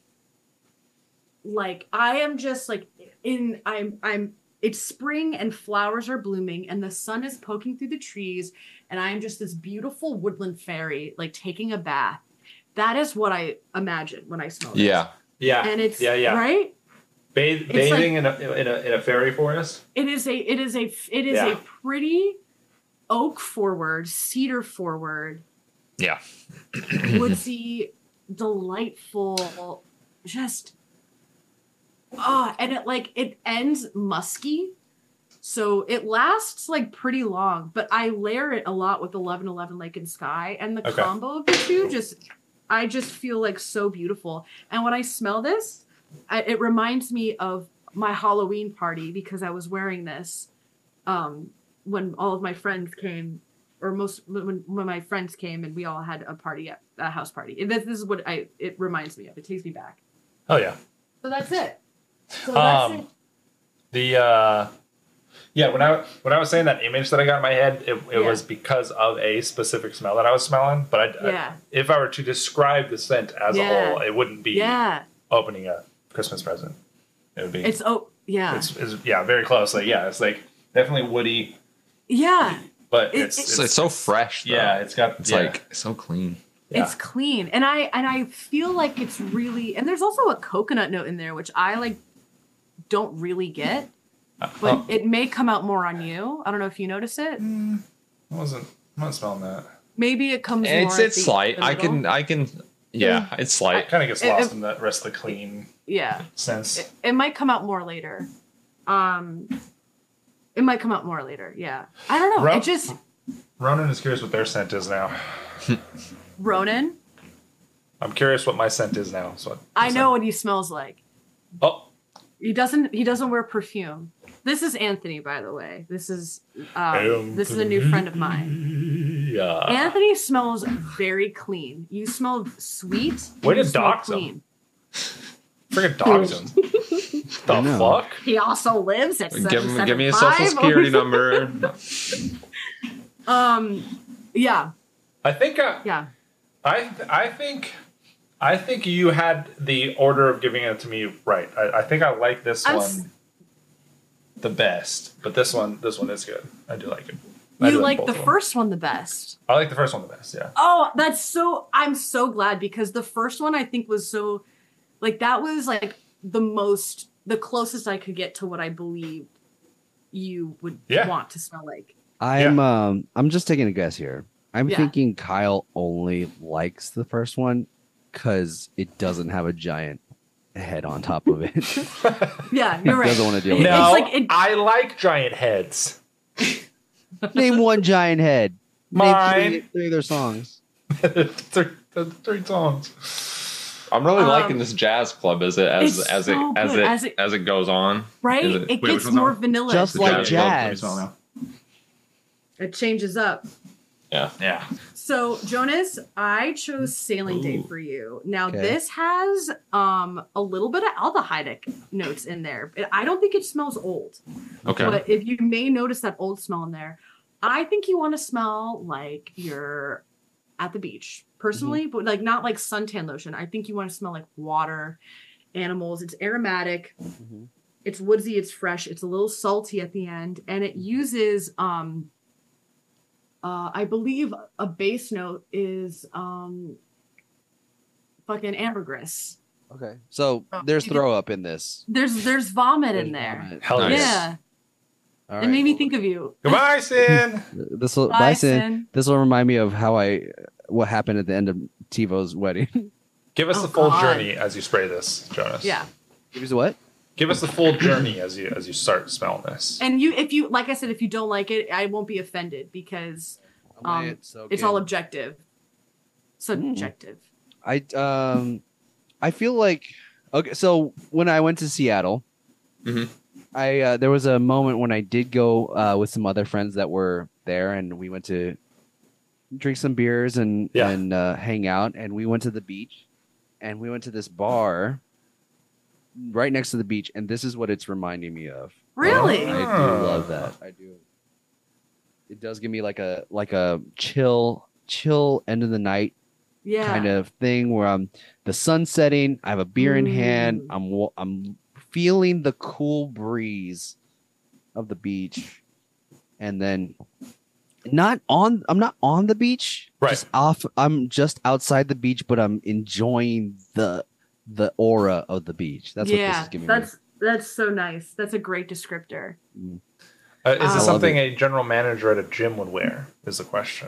like I am just like in, I'm, I'm, it's spring and flowers are blooming and the sun is poking through the trees and I am just this beautiful woodland fairy like taking a bath. That is what I imagine when I smell it. Yeah. Yeah. And it's yeah, yeah. right? Bath- bathing like, in a in a in a fairy forest. It is a it is a it is yeah. a pretty oak forward, cedar forward. Yeah. Woodsy, delightful, just Oh, and it like it ends musky, so it lasts like pretty long. But I layer it a lot with eleven eleven Lake and Sky, and the okay. combo of the two just, I just feel like so beautiful. And when I smell this, I, it reminds me of my Halloween party because I was wearing this um, when all of my friends came, or most when, when my friends came, and we all had a party at a house party. And this, this is what I it reminds me of. It takes me back. Oh yeah. So that's it. So um, that's it. The uh, yeah, when I when I was saying that image that I got in my head, it, it yeah. was because of a specific smell that I was smelling. But I, yeah. I, if I were to describe the scent as yeah. a whole, it wouldn't be yeah. opening a Christmas present. It would be it's oh yeah, it's, it's yeah very close. Like yeah, it's like definitely woody. Yeah, but it's, it's, it's, it's so fresh. Though. Yeah, it's got it's yeah. like so clean. Yeah. It's clean, and I and I feel like it's really, and there's also a coconut note in there, which I like don't really get, but uh, oh. it may come out more on you. I don't know if you notice it. Mm, I wasn't. I'm not smelling that. Maybe it comes. It's more it's the, slight. I can I can. Yeah, mm. it's slight. It kind of gets lost it, in that rest of the clean. Yeah. Sense. It, it might come out more later. Um, it might come out more later. Yeah. I don't know. Ron- it just. Ronan is curious what their scent is now. Ronan? I'm curious what my scent is now. So I know what he smells like. Oh. He doesn't he doesn't wear perfume. This is Anthony, by the way. This is um, this is a new friend of mine. Yeah. Anthony smells very clean. You smell sweet. Way to dox him. Freaking dogs him. The fuck? He also lives at seven, give, seven, give me a social security number. um yeah. I think I, yeah. I I think I think you had the order of giving it to me right. I, I think I like this I'm one s- the best, but this one this one is good. I do like it. I you like, like the first one the best. I like the first one the best. Yeah. Oh, that's so. I'm so glad because the first one I think was so, like that was like the most the closest I could get to what I believed you would yeah. want to smell like. I'm yeah. um I'm just taking a guess here. I'm yeah. thinking Kyle only likes the first one because it doesn't have a giant head on top of it. Yeah, you're right. He doesn't want to deal with it. No, it's like it... I like giant heads. Name one giant head. Mine. Name three, three of their songs. three, three songs. I'm really um, liking this Jazz Club as it as as, so it, as, it, as it as it goes on. Right, it, it wait, gets more vanilla. Just like jazz. jazz. It changes up. Yeah. Yeah. So Jonas, I chose Sailing Ooh. Day for you. Now okay. this has um, a little bit of aldehydic notes in there. I don't think it smells old. Okay. But if you may notice that old smell in there, I think you want to smell like you're at the beach personally, mm-hmm. but like not like suntan lotion. I think you want to smell like water, animals. It's aromatic. Mm-hmm. It's woodsy. It's fresh. It's a little salty at the end. And it uses... Um, Uh, I believe a base note is um, fucking ambergris. Okay, so oh, there's throw up in this. There's there's vomit there's in there. Vomit. Hell nice. Yeah, all right. It made me think of you. Goodbye, Sin. This will bye, Sin. This will remind me of how I what happened at the end of TiVo's wedding. Give us oh, the full God. journey as you spray this, Jonas. Yeah. Give us what? Give us the full journey as you as you start smelling this. And you, if you like, I said, if you don't like it, I won't be offended because um, oh, it's, so it's all objective, subjective. I um, I feel like okay. So when I went to Seattle, mm-hmm. I uh, there was a moment when I did go uh, with some other friends that were there, and we went to drink some beers and yeah. and uh, hang out, and we went to the beach, and we went to this bar right next to the beach, and this is what it's reminding me of. Really? I, I do love that. I do. It does give me like a like a chill, chill end of the night yeah. kind of thing where I'm the sun setting, I have a beer in mm. hand, I'm I'm feeling the cool breeze of the beach, and then not on I'm not on the beach, right. Just off I'm just outside the beach, but I'm enjoying the the aura of the beach. That's yeah, what this is giving that's, me. That's so nice. That's a great descriptor. Mm. Uh, is um, this something a general manager at a gym would wear? Is the question.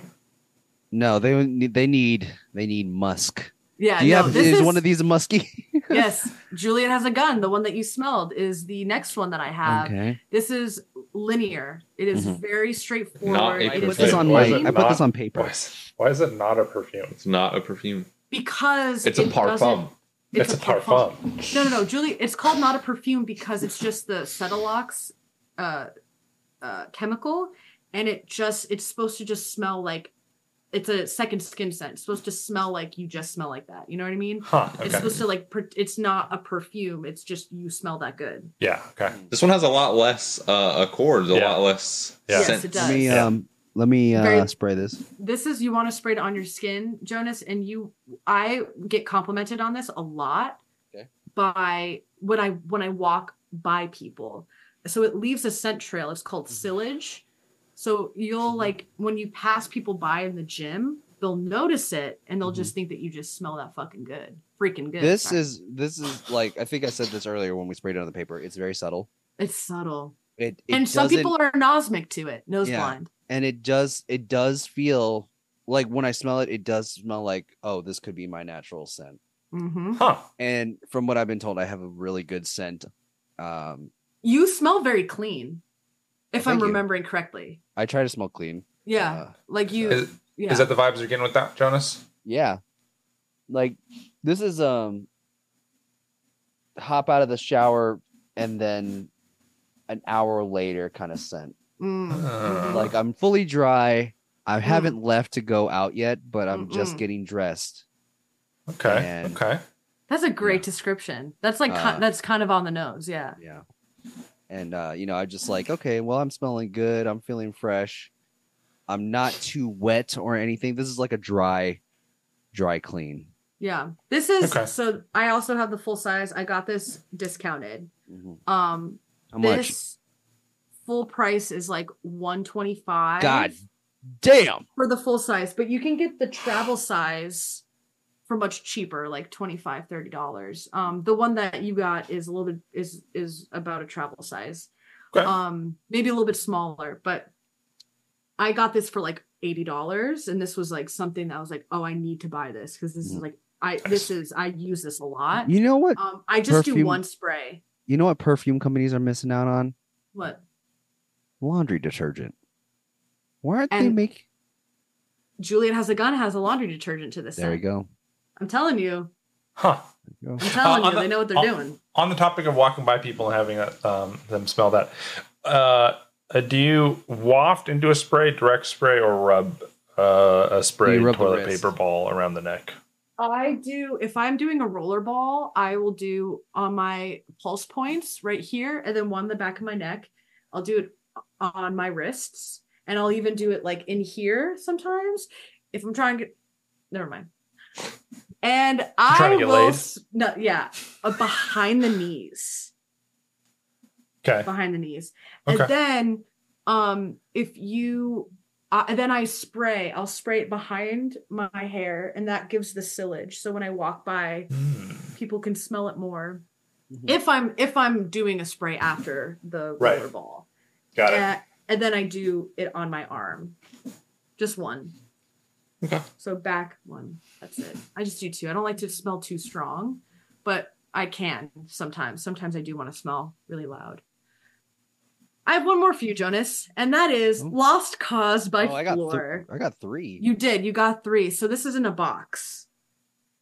No, they need they need they need musk. Yeah, do you no, have this is, is one of these a musky? Yes, Juliet Has a Gun. The one that you smelled is the next one that I have. Okay. This is linear. It is mm-hmm. very straightforward. I put this on my. I not, put this on paper. Why is, why is it not a perfume? It's not a perfume because it's a it parfum. It's, it's a, a parfum. No, no, no, Julie. It's called not a perfume because it's just the Cetalox uh, uh, chemical, and it just—it's supposed to just smell like it's a second skin scent. It's supposed to smell like you just smell like that. You know what I mean? Huh, okay. It's supposed to like. Per- it's not a perfume. It's just you smell that good. Yeah. Okay. This one has a lot less uh, accords, a yeah. lot less. Yeah. Yes, scent. It does. Let me, um, yeah. let me uh, Very, spray this. This is you want to spray it on your skin, Jonas, and you. I get complimented on this a lot okay. by when I when I walk by people. So it leaves a scent trail. It's called mm-hmm. sillage, So you'll like, when you pass people by in the gym, they'll notice it and they'll mm-hmm. just think that you just smell that fucking good. Freaking good. This sorry. is, this is like, I think I said this earlier when we sprayed it on the paper. It's very subtle. It's subtle. It, it and some people are anosmic to it. Nose yeah. blind. And it does, it does feel like when I smell it, it does smell like, oh, this could be my natural scent. Mm-hmm. Huh. And from what I've been told, I have a really good scent. Um, you smell very clean. If I'm remembering you. correctly. I try to smell clean. Yeah. Uh, like you. Is, yeah. is that the vibes you're getting with that, Jonas? Yeah. Like this is um hop out of the shower and then an hour later kind of scent. Mm. Uh. Like I'm fully dry. I haven't mm. left to go out yet, but I'm Mm-mm. just getting dressed. Okay. And, okay. That's a great yeah. description. That's like, uh, that's kind of on the nose. Yeah. Yeah. And, uh, you know, I'm just like, okay, well, I'm smelling good. I'm feeling fresh. I'm not too wet or anything. This is like a dry, dry clean. Yeah. This is, okay. so I also have the full size. I got this discounted. Mm-hmm. Um, How much? This full price is like one twenty-five. God damn. For the full size. But you can get the travel size for much cheaper, like twenty-five, thirty dollars. Um, the one that you got is a little bit is is about a travel size. Okay. Um, maybe a little bit smaller, but I got this for like eighty dollars. And this was like something that I was like, oh, I need to buy this because this is like I this is I use this a lot. You know what? Um, I just perfume, do one spray. You know what perfume companies are missing out on? What? Laundry detergent. Why aren't and they making Juliet Has a Gun has a laundry detergent to this. There we go. I'm telling you. Huh. I'm telling uh, you, the, they know what they're on, doing. On the topic of walking by people and having that, um, them smell that, uh, do you waft into a spray, direct spray, or rub uh, a spray rub toilet paper ball around the neck? I do. If I'm doing a roller ball, I will do on my pulse points right here and then one in the back of my neck. I'll do it on my wrists and I'll even do it like in here sometimes. If I'm trying to get, never mind. And I will, no, yeah, uh, behind the knees. Okay. Behind the knees. Okay. And then um, if you, uh, and then I spray, I'll spray it behind my hair and that gives the sillage. So when I walk by, mm. people can smell it more. Mm-hmm. If I'm, if I'm doing a spray after the right. roller ball. Got it. And, and then I do it on my arm. Just one. Okay. So back one. That's it. I just do two. I don't like to smell too strong, but I can sometimes. Sometimes I do want to smell really loud. I have one more for you, Jonas, and that is Ooh. Lost Cause by oh, I got Fleur. Th- I got three. You did. You got three. So this is in a box.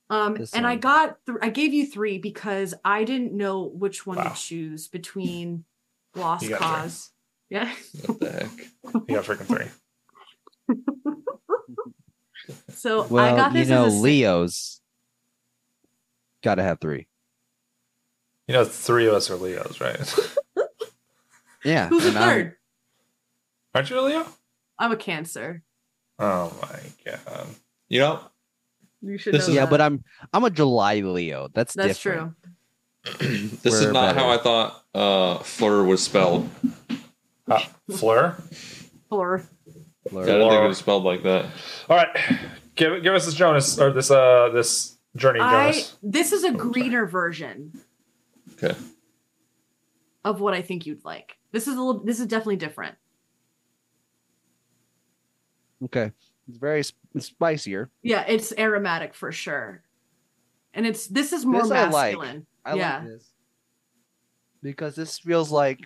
Um, this and one. I got. Th- I gave you three because I didn't know which one wow. to choose between Lost Cause. Three. Yeah. What the heck? You got freaking three. So well, I got this. You know, as a Leos gotta have three. You know, three of us are Leos, right? Yeah. Who's the third? I'm... Aren't you a Leo? I'm a Cancer. Oh my god! You know, you should. Know is... Yeah, but I'm I'm a July Leo. That's that's different. True. This We're is not better. How I thought uh, Fleur was spelled. Uh, Fleur. Fleur. Fleur. I didn't think it was spelled like that. All right, give give us this Jonas or this uh this journey Jonas. I, this is a oh, greener version. Okay. Of what I think you'd like. This is a little. This is definitely different. Okay, it's very sp- it's spicier. Yeah, it's aromatic for sure, and it's this is more this masculine. I, like. I yeah. like this because this feels like.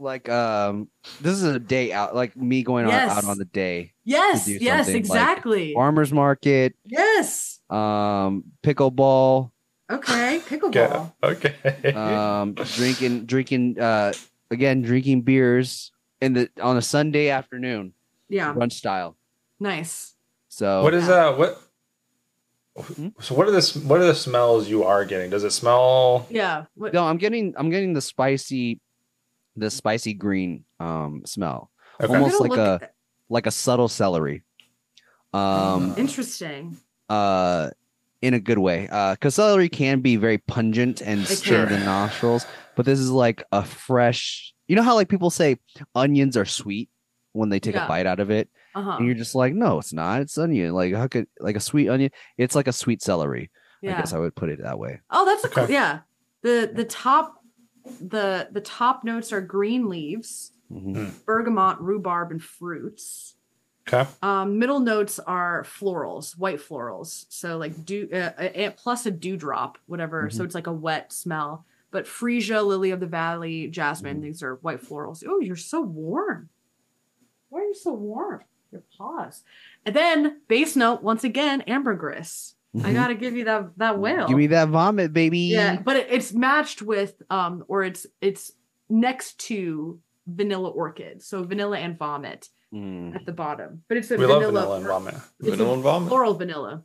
Like um, this is a day out, like me going yes. on, out on the day. Yes, yes, exactly. Like farmer's market. Yes. Um, pickleball. Okay, pickleball. Okay. okay. Um, drinking, drinking. Uh, again, drinking beers in the on a Sunday afternoon. Yeah. Brunch style. Nice. So what is uh what? Hmm? So what are this? What are the smells you are getting? Does it smell? Yeah. What... No, I'm getting. I'm getting the spicy. The spicy green um, smell, okay. almost like a like a subtle celery. Um, Interesting. Uh, in a good way, because uh, celery can be very pungent and sting the nostrils, but this is like a fresh You know how like people say onions are sweet when they take yeah. a bite out of it, uh-huh. and you're just like, no, it's not. It's onion. Like how could like a sweet onion? It's like a sweet celery. Yeah. I guess I would put it that way. Oh, that's okay. a cool. Yeah. the the top the the top notes are green leaves, mm-hmm. bergamot, rhubarb, and fruits. Okay. Um, middle notes are florals, white florals. So like dew, uh, plus a dewdrop, whatever. Mm-hmm. So it's like a wet smell. But freesia, lily of the valley, jasmine. Mm-hmm. These are white florals. Oh, you're so warm. Why are you so warm? Your paws. And then base note once again, ambergris. Mm-hmm. I gotta give you that that whale. Give me that vomit, baby. Yeah, but it, it's matched with um, or it's it's next to vanilla orchid. So vanilla and vomit. Mm. At the bottom, but it's a we vanilla, love vanilla and vomit. It's vanilla and vomit. Floral vanilla.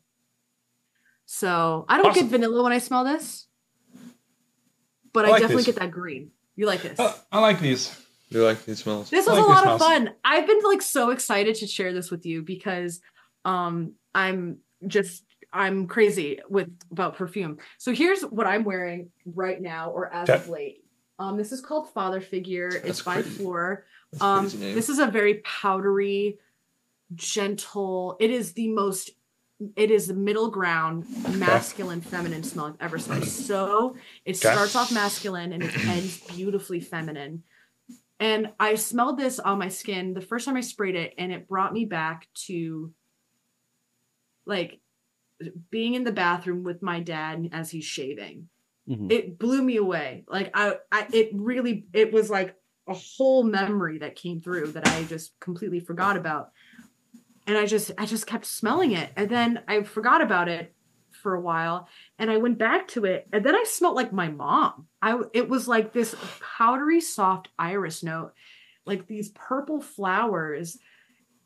So I don't awesome. get vanilla when I smell this, but I, I like definitely this. get that green. You like this? Uh, I like these. You like these smells? This was like a lot of fun. I've been like so excited to share this with you because um, I'm just I'm crazy with about perfume. So here's what I'm wearing right now, or as Jeff. of late. Um, this is called Father Figure. That's it's by crazy. Fleur. Um, this is a very powdery, gentle. It is the most. It is the middle ground, masculine, okay. feminine smell I've ever smelled. So it okay. starts off masculine and it ends beautifully feminine. And I smelled this on my skin the first time I sprayed it, and it brought me back to like being in the bathroom with my dad as he's shaving. Mm-hmm. It blew me away. Like I, I, it really, it was like a whole memory that came through that I just completely forgot about. And I just, I just kept smelling it. And then I forgot about it for a while and I went back to it. And then I smelled like my mom. I, it was like this powdery, soft iris note, like these purple flowers.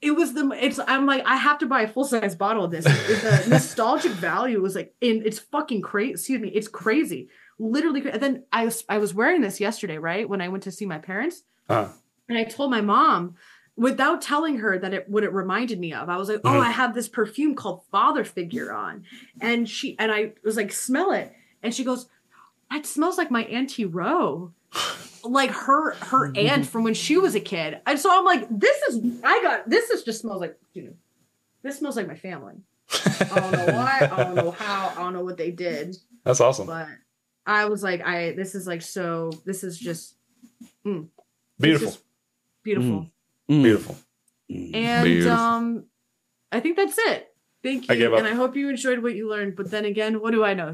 It was the, it's, I'm like, I have to buy a full size bottle of this. The nostalgic value was like, in it's fucking crazy. Excuse me. It's crazy. Literally, and then I was I was wearing this yesterday, right? When I went to see my parents, uh-huh. and I told my mom without telling her that it what it reminded me of. I was like, mm-hmm. "Oh, I have this perfume called Father Figure on," and she and I was like, "Smell it," and she goes, "It smells like my Auntie Roe, like her her aunt from when she was a kid." And so I'm like, "This is I got this is just smells like you know, this smells like my family. I don't know why, I don't know how, I don't know what they did." That's awesome, but. I was like, I, this is like, so this is just mm. beautiful, just beautiful, mm. beautiful. And, beautiful. um, I think that's it. Thank you. I and I hope you enjoyed what you learned, but then again, what do I know?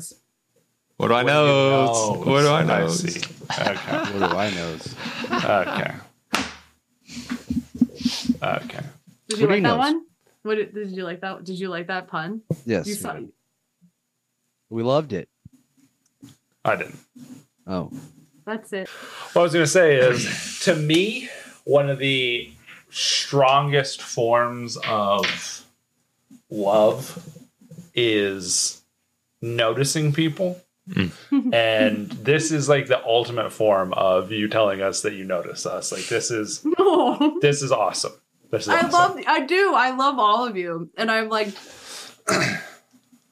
What do I know? What do I know? Okay. What do I know? Okay. Okay. Did you what like that knows? one? What did, did you like that? Did you like that pun? Yes. You saw- we loved it. I didn't. Oh. That's it. What I was going to say is, to me, one of the strongest forms of love is noticing people. Mm. And this is like the ultimate form of you telling us that you notice us. Like, this is, no. this is awesome. This is I awesome. love, I do. I love all of you. And I'm like...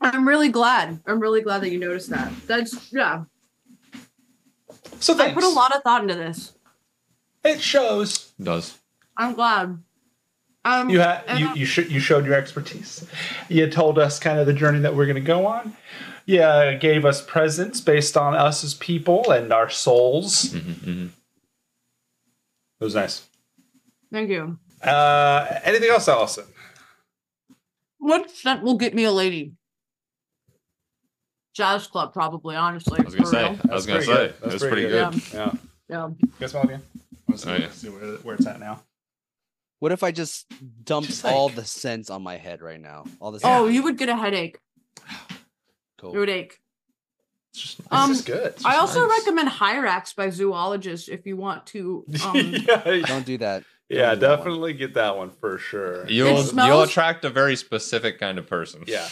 I'm really glad. I'm really glad that you noticed that. That's, yeah. So thanks. I put a lot of thought into this. It shows. It does. I'm glad. Um, you, ha- you, I- you, sh- you showed your expertise. You told us kind of the journey that we're going to go on. You gave us presents based on us as people and our souls. Mm-hmm, mm-hmm. It was nice. Thank you. Uh, anything else, Allison? What scent will get me a lady? Jazz Club, probably, honestly. I was going to say. I was going to say. That's, That's pretty, pretty good. good. Yeah. Yeah. You guys smell again? Let's oh, yeah. see where, where it's at now. What if I just dumped just like... all the scents on my head right now? All the scents. Oh, you would get a headache. Cool. It would ache. It's just, it's um, just good. Just I also nice. recommend Hyrax by Zoologist if you want to. Um... yeah. Don't do that. Yeah, do definitely that get that one for sure. You'll, smells... you'll attract a very specific kind of person. Yeah.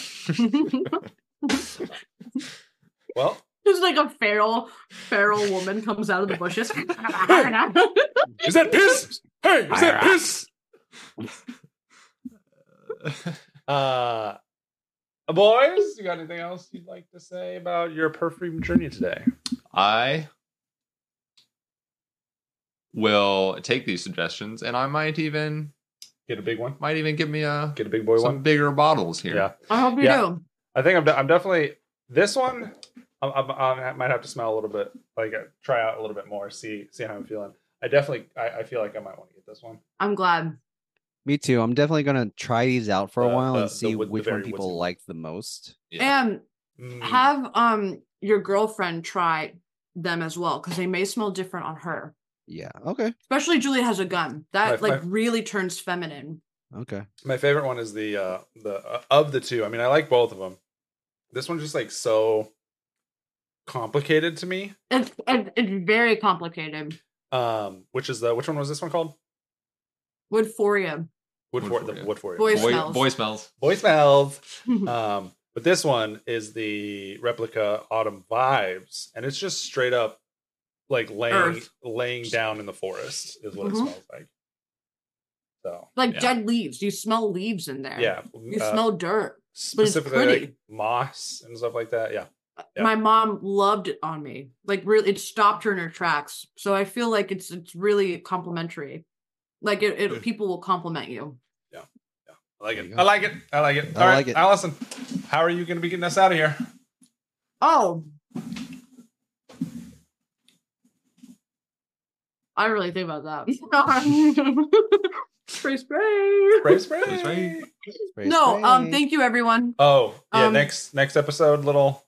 Well, there's like a feral, feral woman comes out of the bushes. Hey, is that piss? Hey, is that piss? Uh, boys, you got anything else you'd like to say about your perfume journey today? I will take these suggestions, and I might even get a big one. Might even give me a get a big boy some one. Bigger bottles here. Yeah, I hope you yeah. do. I think I'm. De- I'm definitely this one. I'm, I'm, I might have to smell a little bit, like uh, try out a little bit more, see see how I'm feeling. I definitely, I, I feel like I might want to get this one. I'm glad. Me too. I'm definitely going to try these out for a uh, while and the, see the, which one people like the most. Yeah. And mm. have um your girlfriend try them as well, because they may smell different on her. Yeah. Okay. Especially Juliet Has a Gun. That my, like my, really turns feminine. Okay. My favorite one is the uh the uh, of the two. I mean, I like both of them. This one's just like so complicated to me. It's it's very complicated. Um, which is the which one was this one called? Woodphoria. Woodphoria. The Woodphoria. Boy, boy smells. Boy smells. Boy smells. um, but this one is the Replica Autumn Vibes, and it's just straight up like laying Earth. laying down in the forest is what mm-hmm. it smells like. So like yeah. dead leaves. You smell leaves in there. Yeah. You uh, smell dirt. Specifically like moss and stuff like that. Yeah. Yeah. My mom loved it on me. Like really, it stopped her in her tracks. So I feel like it's it's really complimentary. Like it, it people will compliment you. Yeah, yeah. I like it. I like it. I like it. All I right, like it. Allison, how are you going to be getting us out of here? Oh, I really think about that. Spray, spray, spray, spray, spray, spray. No, um, thank you, everyone. Oh, yeah. Um, next next episode, little.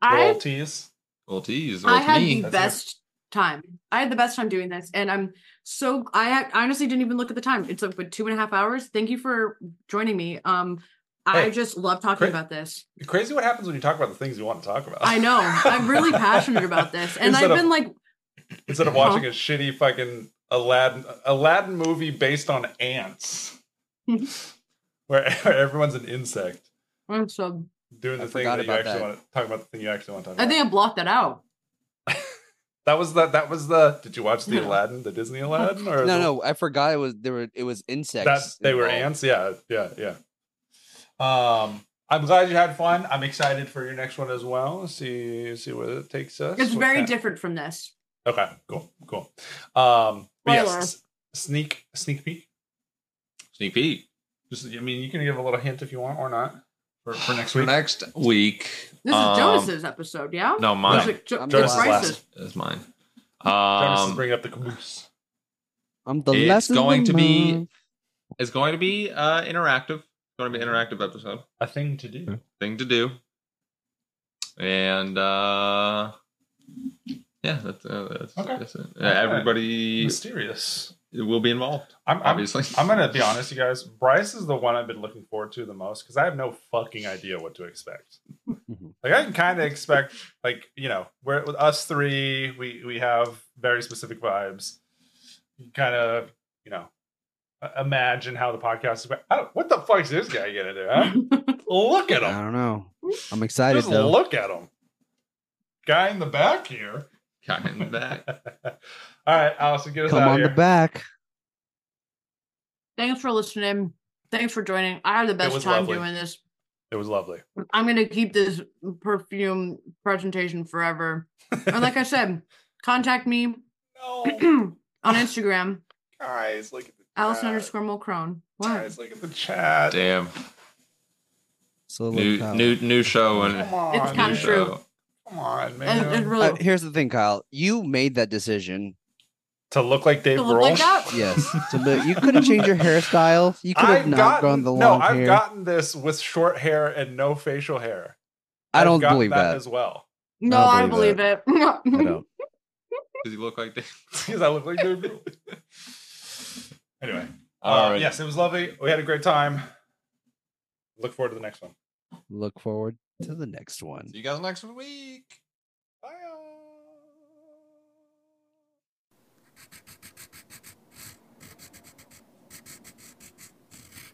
I tease. Little tease. I had me. the That's best it. time. I had the best time doing this, and I'm so I honestly didn't even look at the time. It's like two and a half hours. Thank you for joining me. Um, I hey, just love talking cra- about this. Crazy what happens when you talk about the things you want to talk about. I know. I'm really passionate about this, and instead I've been of, like, instead of watching oh. a shitty fucking Aladdin Aladdin movie based on ants, where everyone's an insect. I'm so. Doing the I thing that you actually that. want to talk about, the thing you actually want to talk about. I think I blocked that out. that was the. That was the. Did you watch the no. Aladdin, the Disney Aladdin? Or no, the, no, I forgot it was there. Were it was insects? That, they involved. were ants. Yeah, yeah, yeah. Um, I'm glad you had fun. I'm excited for your next one as well. See, see where it takes us. It's what very kind? different from this. Okay, cool, cool. Um, but yes, s- sneak, sneak peek, sneak peek. Just, I mean, you can give a little hint if you want or not. For, for next week. For next week. This um, is Jonas's episode, yeah? No, mine. No. Like jo- Jonas is It's mine. Um, Jonas is bringing up the caboose. I'm the it's going to be. Mind. It's going to be uh, interactive. It's going to be an interactive episode. A thing to do. Thing to do. And uh, yeah, that's, uh, that's, okay. that's it. Okay. Everybody mysterious. It will be involved. I'm, obviously, I'm, I'm gonna be honest, you guys. Bryce is the one I've been looking forward to the most because I have no fucking idea what to expect. Like I can kind of expect, like you know, we're with us three. We we have very specific vibes. You kind of, you know, imagine how the podcast is. I don't, what the fuck is this guy gonna do? Huh? Look at him. I don't know. I'm excited. Just though. Look at him. Guy in the back here. Guy in the back. All right, Allison, get us Come out of here. Come on the back. Thanks for listening. Thanks for joining. I had the best time lovely. doing this. It was lovely. I'm going to keep this perfume presentation forever. And like I said, contact me no. on Instagram. Guys, look at the Allison chat. underscore Mulcrone. What? Guys, look at the chat. Damn. So new, new, new show. And Come on. It's kind of true. Come on, man. It, it really... uh, here's the thing, Kyle. You made that decision. To look like Dave Grohl? Like yes. To look, you could have changed your hairstyle. You could have not gotten, gone the long no, hair. No, I've gotten this with short hair and no facial hair. I don't I've believe that. that as well. No, I believe, I believe it. it. I don't. Does he look like Dave? Because I look like Dave Grohl. Anyway. All uh, right. Yes, it was lovely. We had a great time. Look forward to the next one. Look forward to the next one. See you guys next week.